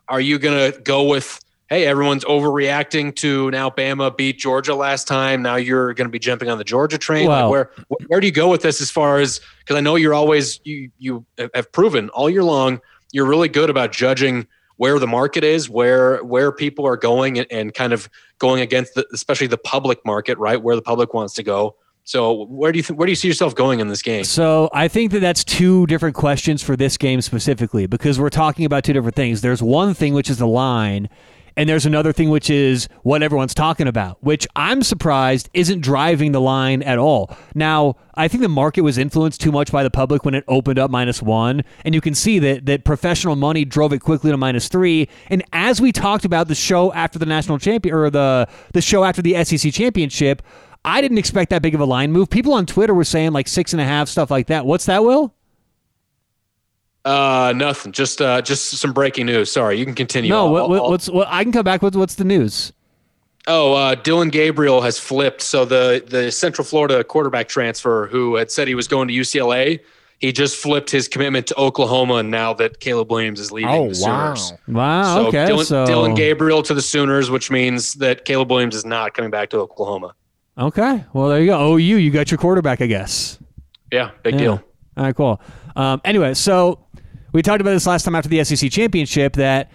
are you gonna go with, hey, everyone's overreacting to now Bama beat Georgia last time, now you're going to be jumping on the Georgia train? Wow. Like where where do you go with this as far as – because I know you're always – you you have proven all year long you're really good about judging where the market is, where where people are going, and, and kind of going against the, especially the public market, right, where the public wants to go. So where do you th- where do you see yourself going in this game? So I think that that's two different questions for this game specifically, because we're talking about two different things. There's one thing, which is the line – and there's another thing, which is what everyone's talking about, which I'm surprised isn't driving the line at all. Now, I think the market was influenced too much by the public when it opened up minus one, and you can see that that professional money drove it quickly to minus three. And as we talked about the show after the national champion, or the the show after the S E C championship, I didn't expect that big of a line move. People on Twitter were saying like six and a half, stuff like that. What's that, Will? Uh, nothing. Just uh, just some breaking news. Sorry, you can continue. No, what, what, what's what, I can come back with what's the news. Oh, uh, Dylan Gabriel has flipped. So the the Central Florida quarterback transfer who had said he was going to U C L A, he just flipped his commitment to Oklahoma. Now that Caleb Williams is leaving oh, the Sooners. Wow! Wow. So okay. Dylan, so Dylan Gabriel to the Sooners, which means that Caleb Williams is not coming back to Oklahoma. Okay. Well, there you go. O U, you got your quarterback, I guess. Yeah. Big yeah. deal. All right. Cool. Um, anyway, so. We talked about this last time after the S E C championship that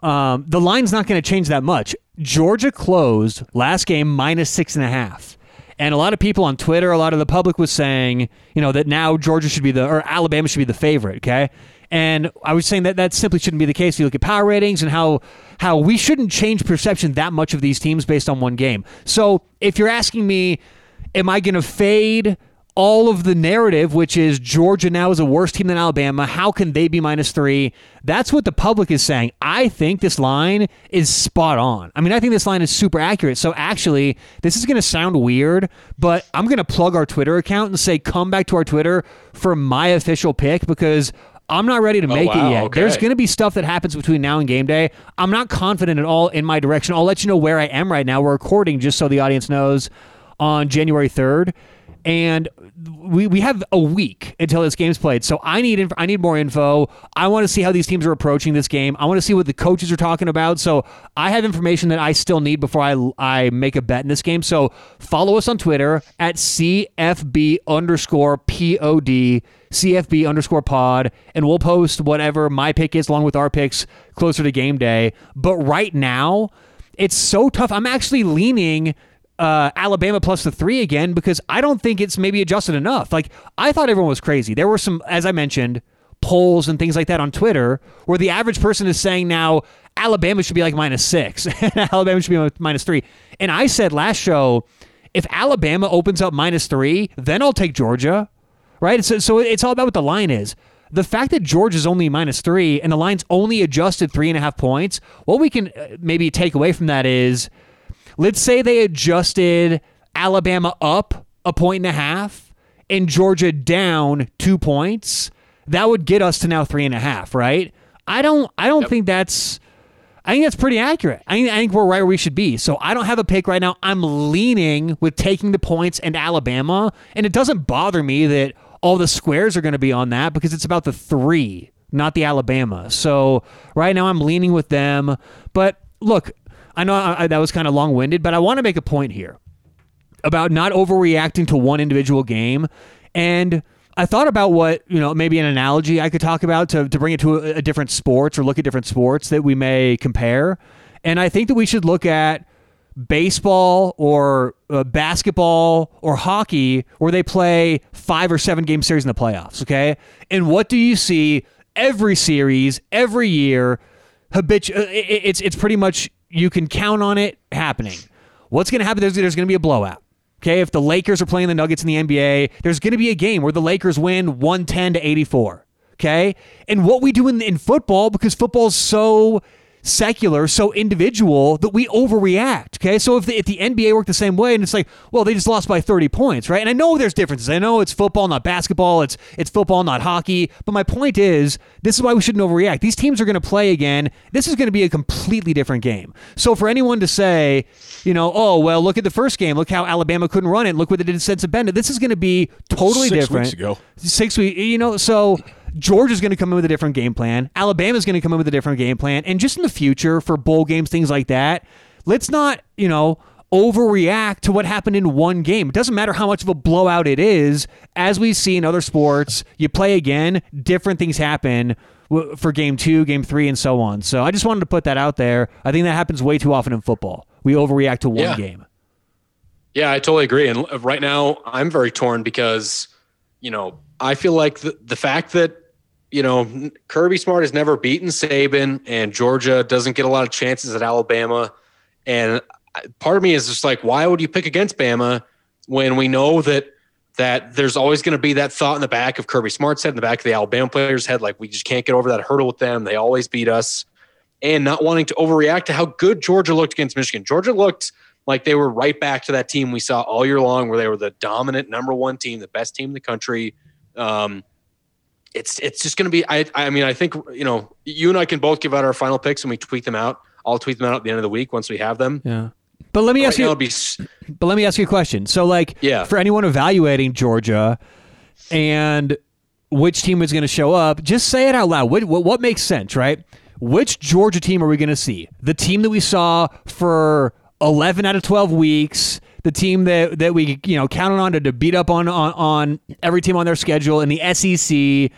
um, the line's not going to change that much. Georgia closed last game minus six and a half. And a lot of people on Twitter, a lot of the public was saying, you know, that now Georgia should be the, or Alabama should be the favorite, okay? And I was saying that that simply shouldn't be the case. If you look at power ratings and how how we shouldn't change perception that much of these teams based on one game. So if you're asking me, am I going to fade all of the narrative, which is Georgia now is a worse team than Alabama, how can they be minus three? That's what the public is saying. I think this line is spot on. I mean, I think this line is super accurate. So actually, this is going to sound weird, but I'm going to plug our Twitter account and say, come back to our Twitter for my official pick, because I'm not ready to make oh, wow, it yet. Okay. There's going to be stuff that happens between now and game day. I'm not confident at all in my direction. I'll let you know where I am right now. We're recording, just so the audience knows, on January third. And we we have a week until this game's played. So I need inf- I need more info. I want to see how these teams are approaching this game. I want to see what the coaches are talking about. So I have information that I still need before I, I make a bet in this game. So follow us on Twitter at CFB underscore POD, CFB underscore pod, and we'll post whatever my pick is along with our picks closer to game day. But right now, it's so tough. I'm actually leaning Uh, Alabama plus the three again, because I don't think it's maybe adjusted enough. Like, I thought everyone was crazy. There were some, as I mentioned, polls and things like that on Twitter where the average person is saying now Alabama should be like minus six and Alabama should be minus three. And I said last show, if Alabama opens up minus three, then I'll take Georgia, right? So, so it's all about what the line is. The fact that Georgia's only minus three and the line's only adjusted three and a half points, what we can maybe take away from that is, let's say they adjusted Alabama up a point and a half and Georgia down two points. That would get us to now three and a half, right? I don't I don't yep. think that's I think that's pretty accurate. I think I think we're right where we should be. So I don't have a pick right now. I'm leaning with taking the points and Alabama, and it doesn't bother me that all the squares are going to be on that because it's about the three, not the Alabama. So right now I'm leaning with them. But look, I know I, that was kind of long-winded, but I want to make a point here about not overreacting to one individual game. And I thought about what, you know, maybe an analogy I could talk about to, to bring it to a, a different sports or look at different sports that we may compare. And I think that we should look at baseball or uh, basketball or hockey where they play five or seven game series in the playoffs, okay? And what do you see every series, every year, habitu- it, it's it's pretty much... You can count on it happening. What's going to happen? There's, there's going to be a blowout. Okay, if the Lakers are playing the Nuggets in the N B A, there's going to be a game where the Lakers win one ten to eighty-four. Okay, and what we do in, in football, because football's so secular, so individual, that we overreact. Okay, so if the, if the N B A worked the same way, and it's like, well, they just lost by thirty points, right? And I know there's differences. I know it's football, not basketball. It's it's football, not hockey. But my point is, this is why we shouldn't overreact. These teams are going to play again. This is going to be a completely different game. So for anyone to say, you know, oh well, look at the first game. Look how Alabama couldn't run it. Look what they did to Stetson Bennett. This is going to be totally Six different. Six weeks ago. Six weeks. You know, so. Georgia's going to come in with a different game plan. Alabama's going to come in with a different game plan. And just in the future for bowl games, things like that, let's not, you know, overreact to what happened in one game. It doesn't matter how much of a blowout it is. As we see in other sports, you play again, different things happen for game two, game three, and so on. So I just wanted to put that out there. I think that happens way too often in football. We overreact to one yeah. game. Yeah, I totally agree. And right now I'm very torn because, you know, I feel like the, the fact that, you know, Kirby Smart has never beaten Saban and Georgia doesn't get a lot of chances at Alabama. And part of me is just like, why would you pick against Bama when we know that that there's always going to be that thought in the back of Kirby Smart's head, in the back of the Alabama player's head, like we just can't get over that hurdle with them. They always beat us. And not wanting to overreact to how good Georgia looked against Michigan. Georgia looked like they were right back to that team we saw all year long where they were the dominant number one team, the best team in the country. Um, it's, it's just going to be, I, I mean, I think, you know, you and I can both give out our final picks and we tweet them out. I'll tweet them out at the end of the week once we have them. Yeah. But let me right ask you, be, but let me ask you a question. So like yeah. for anyone evaluating Georgia and which team is going to show up, just say it out loud. What, what, what makes sense, right? Which Georgia team are we going to see? The team that we saw for eleven out of twelve weeks, the team that, that we, you know, counted on to, to beat up on, on on every team on their schedule in the S E C,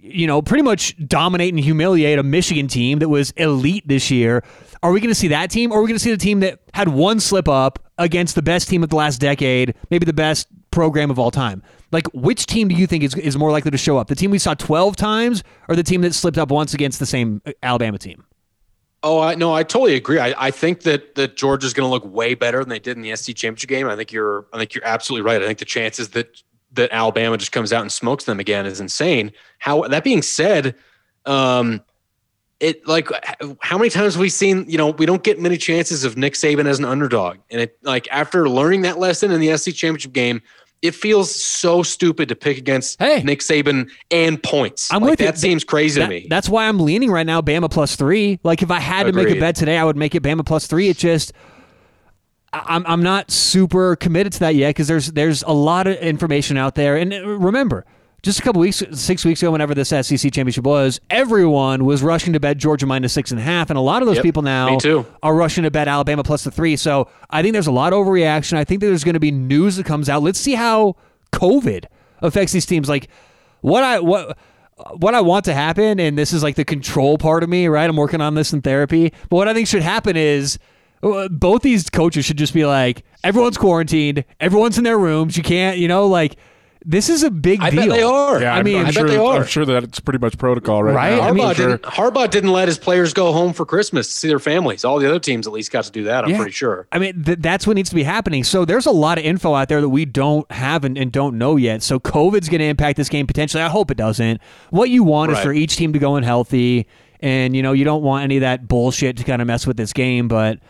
you know, pretty much dominate and humiliate a Michigan team that was elite this year. Are we going to see that team? Or are we going to see the team that had one slip up against the best team of the last decade, maybe the best program of all time? Like, which team do you think is, is more likely to show up? The team we saw twelve times or the team that slipped up once against the same Alabama team? Oh, I, no, I totally agree. I, I think that, that Georgia's going to look way better than they did in the S E C championship game. I think you're, I think you're absolutely right. I think the chances that that Alabama just comes out and smokes them again is insane. How that being said, um, it like how many times have we seen? You know, we don't get many chances of Nick Saban as an underdog, and it like after learning that lesson in the S E C championship game, it feels so stupid to pick against hey, Nick Saban and points. I'm like, with that it. seems crazy that, to me. That's why I'm leaning right now Bama plus three. Like if I had Agreed. to make a bet today, I would make it Bama plus three. It just I'm I'm not super committed to that yet because there's there's a lot of information out there. And remember, just a couple weeks, six weeks ago, whenever this S E C championship was, everyone was rushing to bet Georgia minus six and a half, and a lot of those yep, people now are rushing to bet Alabama plus the three. So I think there's a lot of overreaction. I think that there's going to be news that comes out. Let's see how COVID affects these teams. Like what I what what I want to happen, and this is like the control part of me, right? I'm working on this in therapy, but what I think should happen is both these coaches should just be like, everyone's quarantined, everyone's in their rooms. You can't, you know, like. This is a big I deal. I bet they are. Yeah, I mean, I'm, I'm sure, I bet they are. I'm sure that it's pretty much protocol right, right? now. Harbaugh, I mean, sure. didn't, Harbaugh didn't let his players go home for Christmas to see their families. All the other teams at least got to do that, I'm yeah. pretty sure. I mean, th- that's what needs to be happening. So there's a lot of info out there that we don't have and, and don't know yet. So COVID's going to impact this game potentially. I hope it doesn't. What you want right. is for each team to go in healthy, and you know you don't want any of that bullshit to kind of mess with this game. But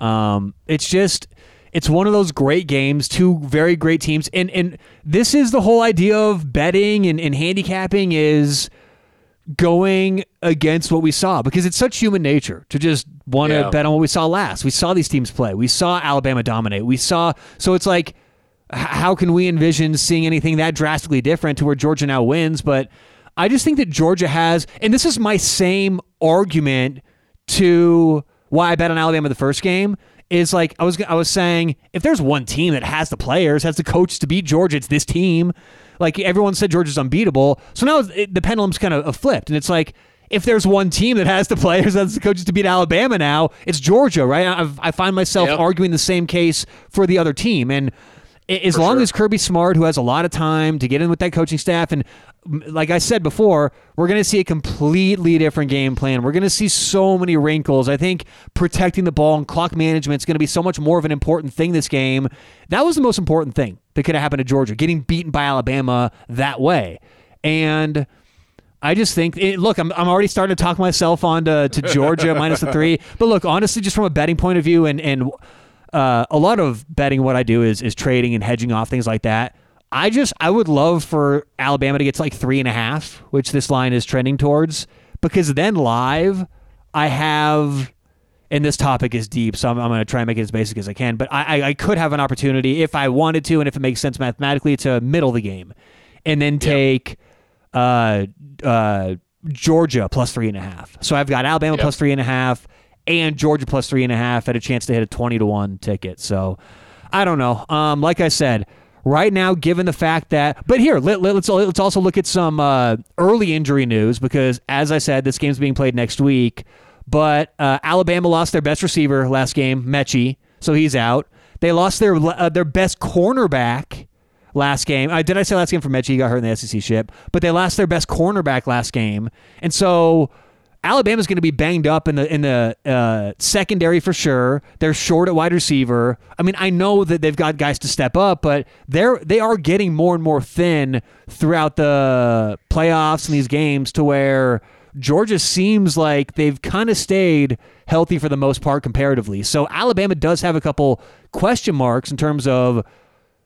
um, it's just... It's one of those great games, two very great teams. And and this is the whole idea of betting and, and handicapping is going against what we saw because it's such human nature to just want to yeah. bet on what we saw last. We saw these teams play. We saw Alabama dominate. We saw – so it's like how can we envision seeing anything that drastically different to where Georgia now wins? But I just think that Georgia has – and this is my same argument to why I bet on Alabama the first game. Is like I was I was saying, if there's one team that has the players, has the coach to beat Georgia, it's this team. Like everyone said, Georgia's unbeatable. So now it, the pendulum's kind of flipped, and it's like if there's one team that has the players, has the coaches to beat Alabama now, it's Georgia, right? I've, I find myself yep. arguing the same case for the other team, and as for long sure. as Kirby Smart, who has a lot of time to get in with that coaching staff, and like I said before, we're going to see a completely different game plan. We're going to see so many wrinkles. I think protecting the ball and clock management is going to be so much more of an important thing this game. That was the most important thing that could have happened to Georgia, getting beaten by Alabama that way. And I just think, it, look, I'm I'm already starting to talk myself on to, to Georgia minus the three. But look, honestly, just from a betting point of view and and – Uh, a lot of betting, what I do is is trading and hedging off things like that. I just I would love for Alabama to get to like three and a half, which this line is trending towards, because then live I have, and this topic is deep, so I'm I'm going to try and make it as basic as I can. But I, I I could have an opportunity if I wanted to, and if it makes sense mathematically, to middle the game, and then take yep. uh uh Georgia plus three and a half. So I've got Alabama yep. plus three and a half. And Georgia plus three and a half had a chance to hit a twenty to one ticket. So I don't know. Um, like I said, right now, given the fact that, but here, let, let's, let's also look at some uh, early injury news, because as I said, this game's being played next week, but uh, Alabama lost their best receiver last game, Mechie. So he's out. They lost their, uh, their best cornerback last game. Uh, did I say last game for Mechie? He got hurt in the S E C ship, but they lost their best cornerback last game. And so Alabama's going to be banged up in the in the uh, secondary for sure. They're short at wide receiver. I mean, I know that they've got guys to step up, but they're they are getting more and more thin throughout the playoffs and these games, to where Georgia seems like they've kind of stayed healthy for the most part comparatively. So Alabama does have a couple question marks in terms of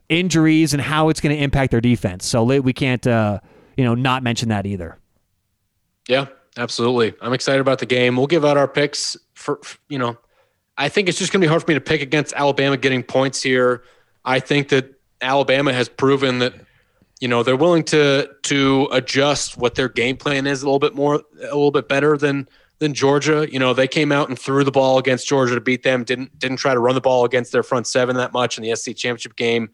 injuries and how it's going to impact their defense. So we can't uh, you know not mention that either. Yeah. Absolutely. I'm excited about the game. We'll give out our picks for, you know, I think it's just going to be hard for me to pick against Alabama getting points here. I think that Alabama has proven that, you know, they're willing to to adjust what their game plan is a little bit more, a little bit better than than Georgia. You know, they came out and threw the ball against Georgia to beat them, didn't didn't try to run the ball against their front seven that much in the S E C championship game.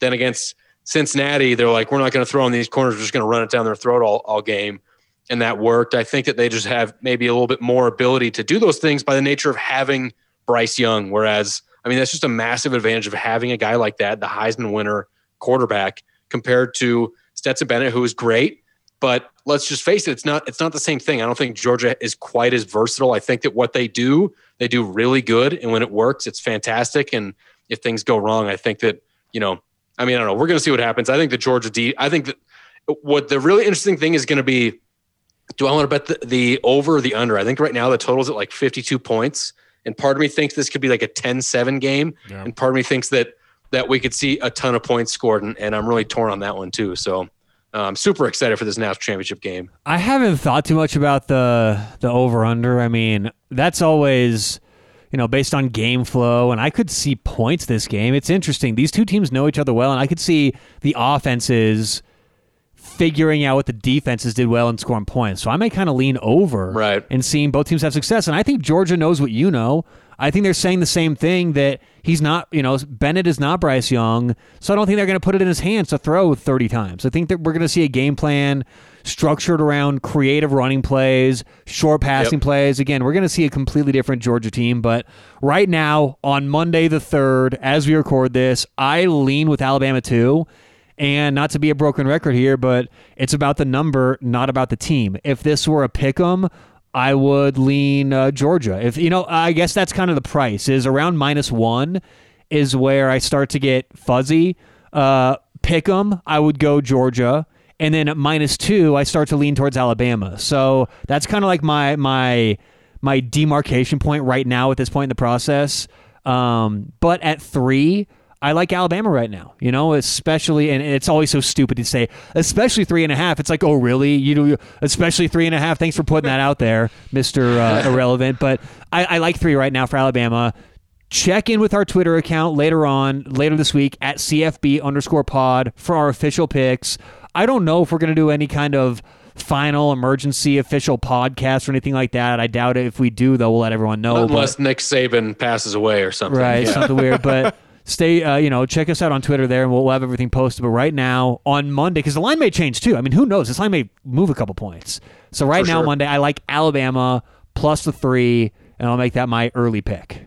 Then against Cincinnati, they're like, we're not going to throw in these corners. We're just going to run it down their throat all, all game. And that worked. I think that they just have maybe a little bit more ability to do those things by the nature of having Bryce Young. Whereas, I mean, that's just a massive advantage of having a guy like that, the Heisman winner quarterback, compared to Stetson Bennett, who is great. But let's just face it, it's not it's not the same thing. I don't think Georgia is quite as versatile. I think that what they do, they do really good. And when it works, it's fantastic. And if things go wrong, I think that, you know, I mean, I don't know. We're going to see what happens. I think the Georgia D, I think that what the really interesting thing is going to be, do I want to bet the, the over or the under? I think right now the total's at like fifty-two points. And part of me thinks this could be like a ten seven game. Yeah. And part of me thinks that that we could see a ton of points scored, and, and I'm really torn on that one too. So I'm um, super excited for this national championship game. I haven't thought too much about the the over-under. I mean, that's always, you know, based on game flow, and I could see points this game. It's interesting. These two teams know each other well, and I could see the offenses figuring out what the defenses did well and scoring points. So I may kind of lean over right. and seeing both teams have success. And I think Georgia knows what you know. I think they're saying the same thing, that he's not, you know, Bennett is not Bryce Young, so I don't think they're going to put it in his hands to throw thirty times. I think that we're going to see a game plan structured around creative running plays, short passing yep. plays. Again, we're going to see a completely different Georgia team, but right now, on Monday the third, as we record this, I lean with Alabama too. And not to be a broken record here, but it's about the number, not about the team. If this were a pick'em, I would lean uh, Georgia. If you know, I guess that's kind of the price, is around minus one is where I start to get fuzzy. Uh, pick 'em, I would go Georgia, and then at minus two, I start to lean towards Alabama. So that's kind of like my my my demarcation point right now at this point in the process. Um, but at three, I like Alabama right now, you know, especially, and it's always so stupid to say, especially three and a half. It's like, oh, really? You do, especially three and a half. Thanks for putting that out there, Mister Uh, irrelevant. But I, I like three right now for Alabama. Check in with our Twitter account later on, later this week at C F B underscore pod for our official picks. I don't know if we're going to do any kind of final emergency official podcast or anything like that. I doubt it. If we do, though, we'll let everyone know. Unless but, Nick Saban passes away or something. Right, yeah. Something weird, but... Stay, uh, you know, check us out on Twitter there, and we'll have everything posted. But right now, on Monday, because the line may change too. I mean, who knows? This line may move a couple points. So right For now, sure. Monday, I like Alabama plus the three, and I'll make that my early pick.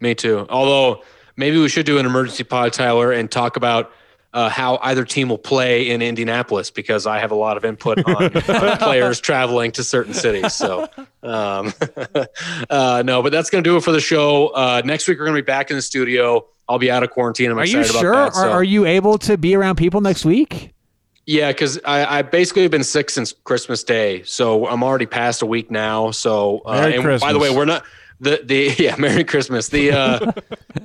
Me too. Although maybe we should do an emergency pod, Tyler, and talk about uh, how either team will play in Indianapolis, because I have a lot of input on, on players traveling to certain cities. So um, uh, no, but that's going to do it for the show. Uh, next week, we're going to be back in the studio. I'll be out of quarantine. I'm are excited you sure? about that. So. Are, are you able to be around people next week? Yeah, because I, I basically have been sick since Christmas Day, so I'm already past a week now. So, uh, Merry and Christmas. By the way, we're not the the yeah. Merry Christmas. The uh,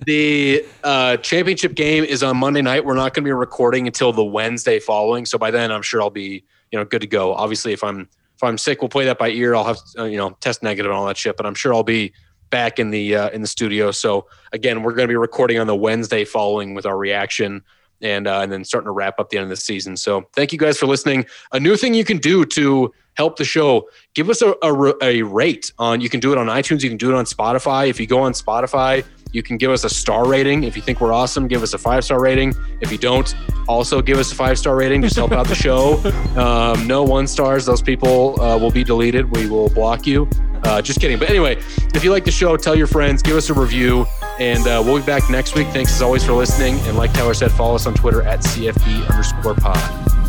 the uh, championship game is on Monday night. We're not going to be recording until the Wednesday following. So by then, I'm sure I'll be you know good to go. Obviously, if I'm if I'm sick, we'll play that by ear. I'll have uh, you know test negative and all that shit. But I'm sure I'll be back in the uh, in the studio. So again, we're going to be recording on the Wednesday following with our reaction, and uh, and then starting to wrap up the end of the season. So thank you guys for listening. A new thing you can do to help the show: give us a, a, a rate on. You can do it on iTunes. You can do it on Spotify. If you go on Spotify, you can give us a star rating. If you think we're awesome, give us a five-star rating. If you don't, also give us a five-star rating. Just help out the show. Um, no one stars. Those people uh, will be deleted. We will block you. Uh, just kidding. But anyway, if you like the show, tell your friends, give us a review, and uh, we'll be back next week. Thanks as always for listening. And like Tyler said, follow us on Twitter at C F B underscore pod.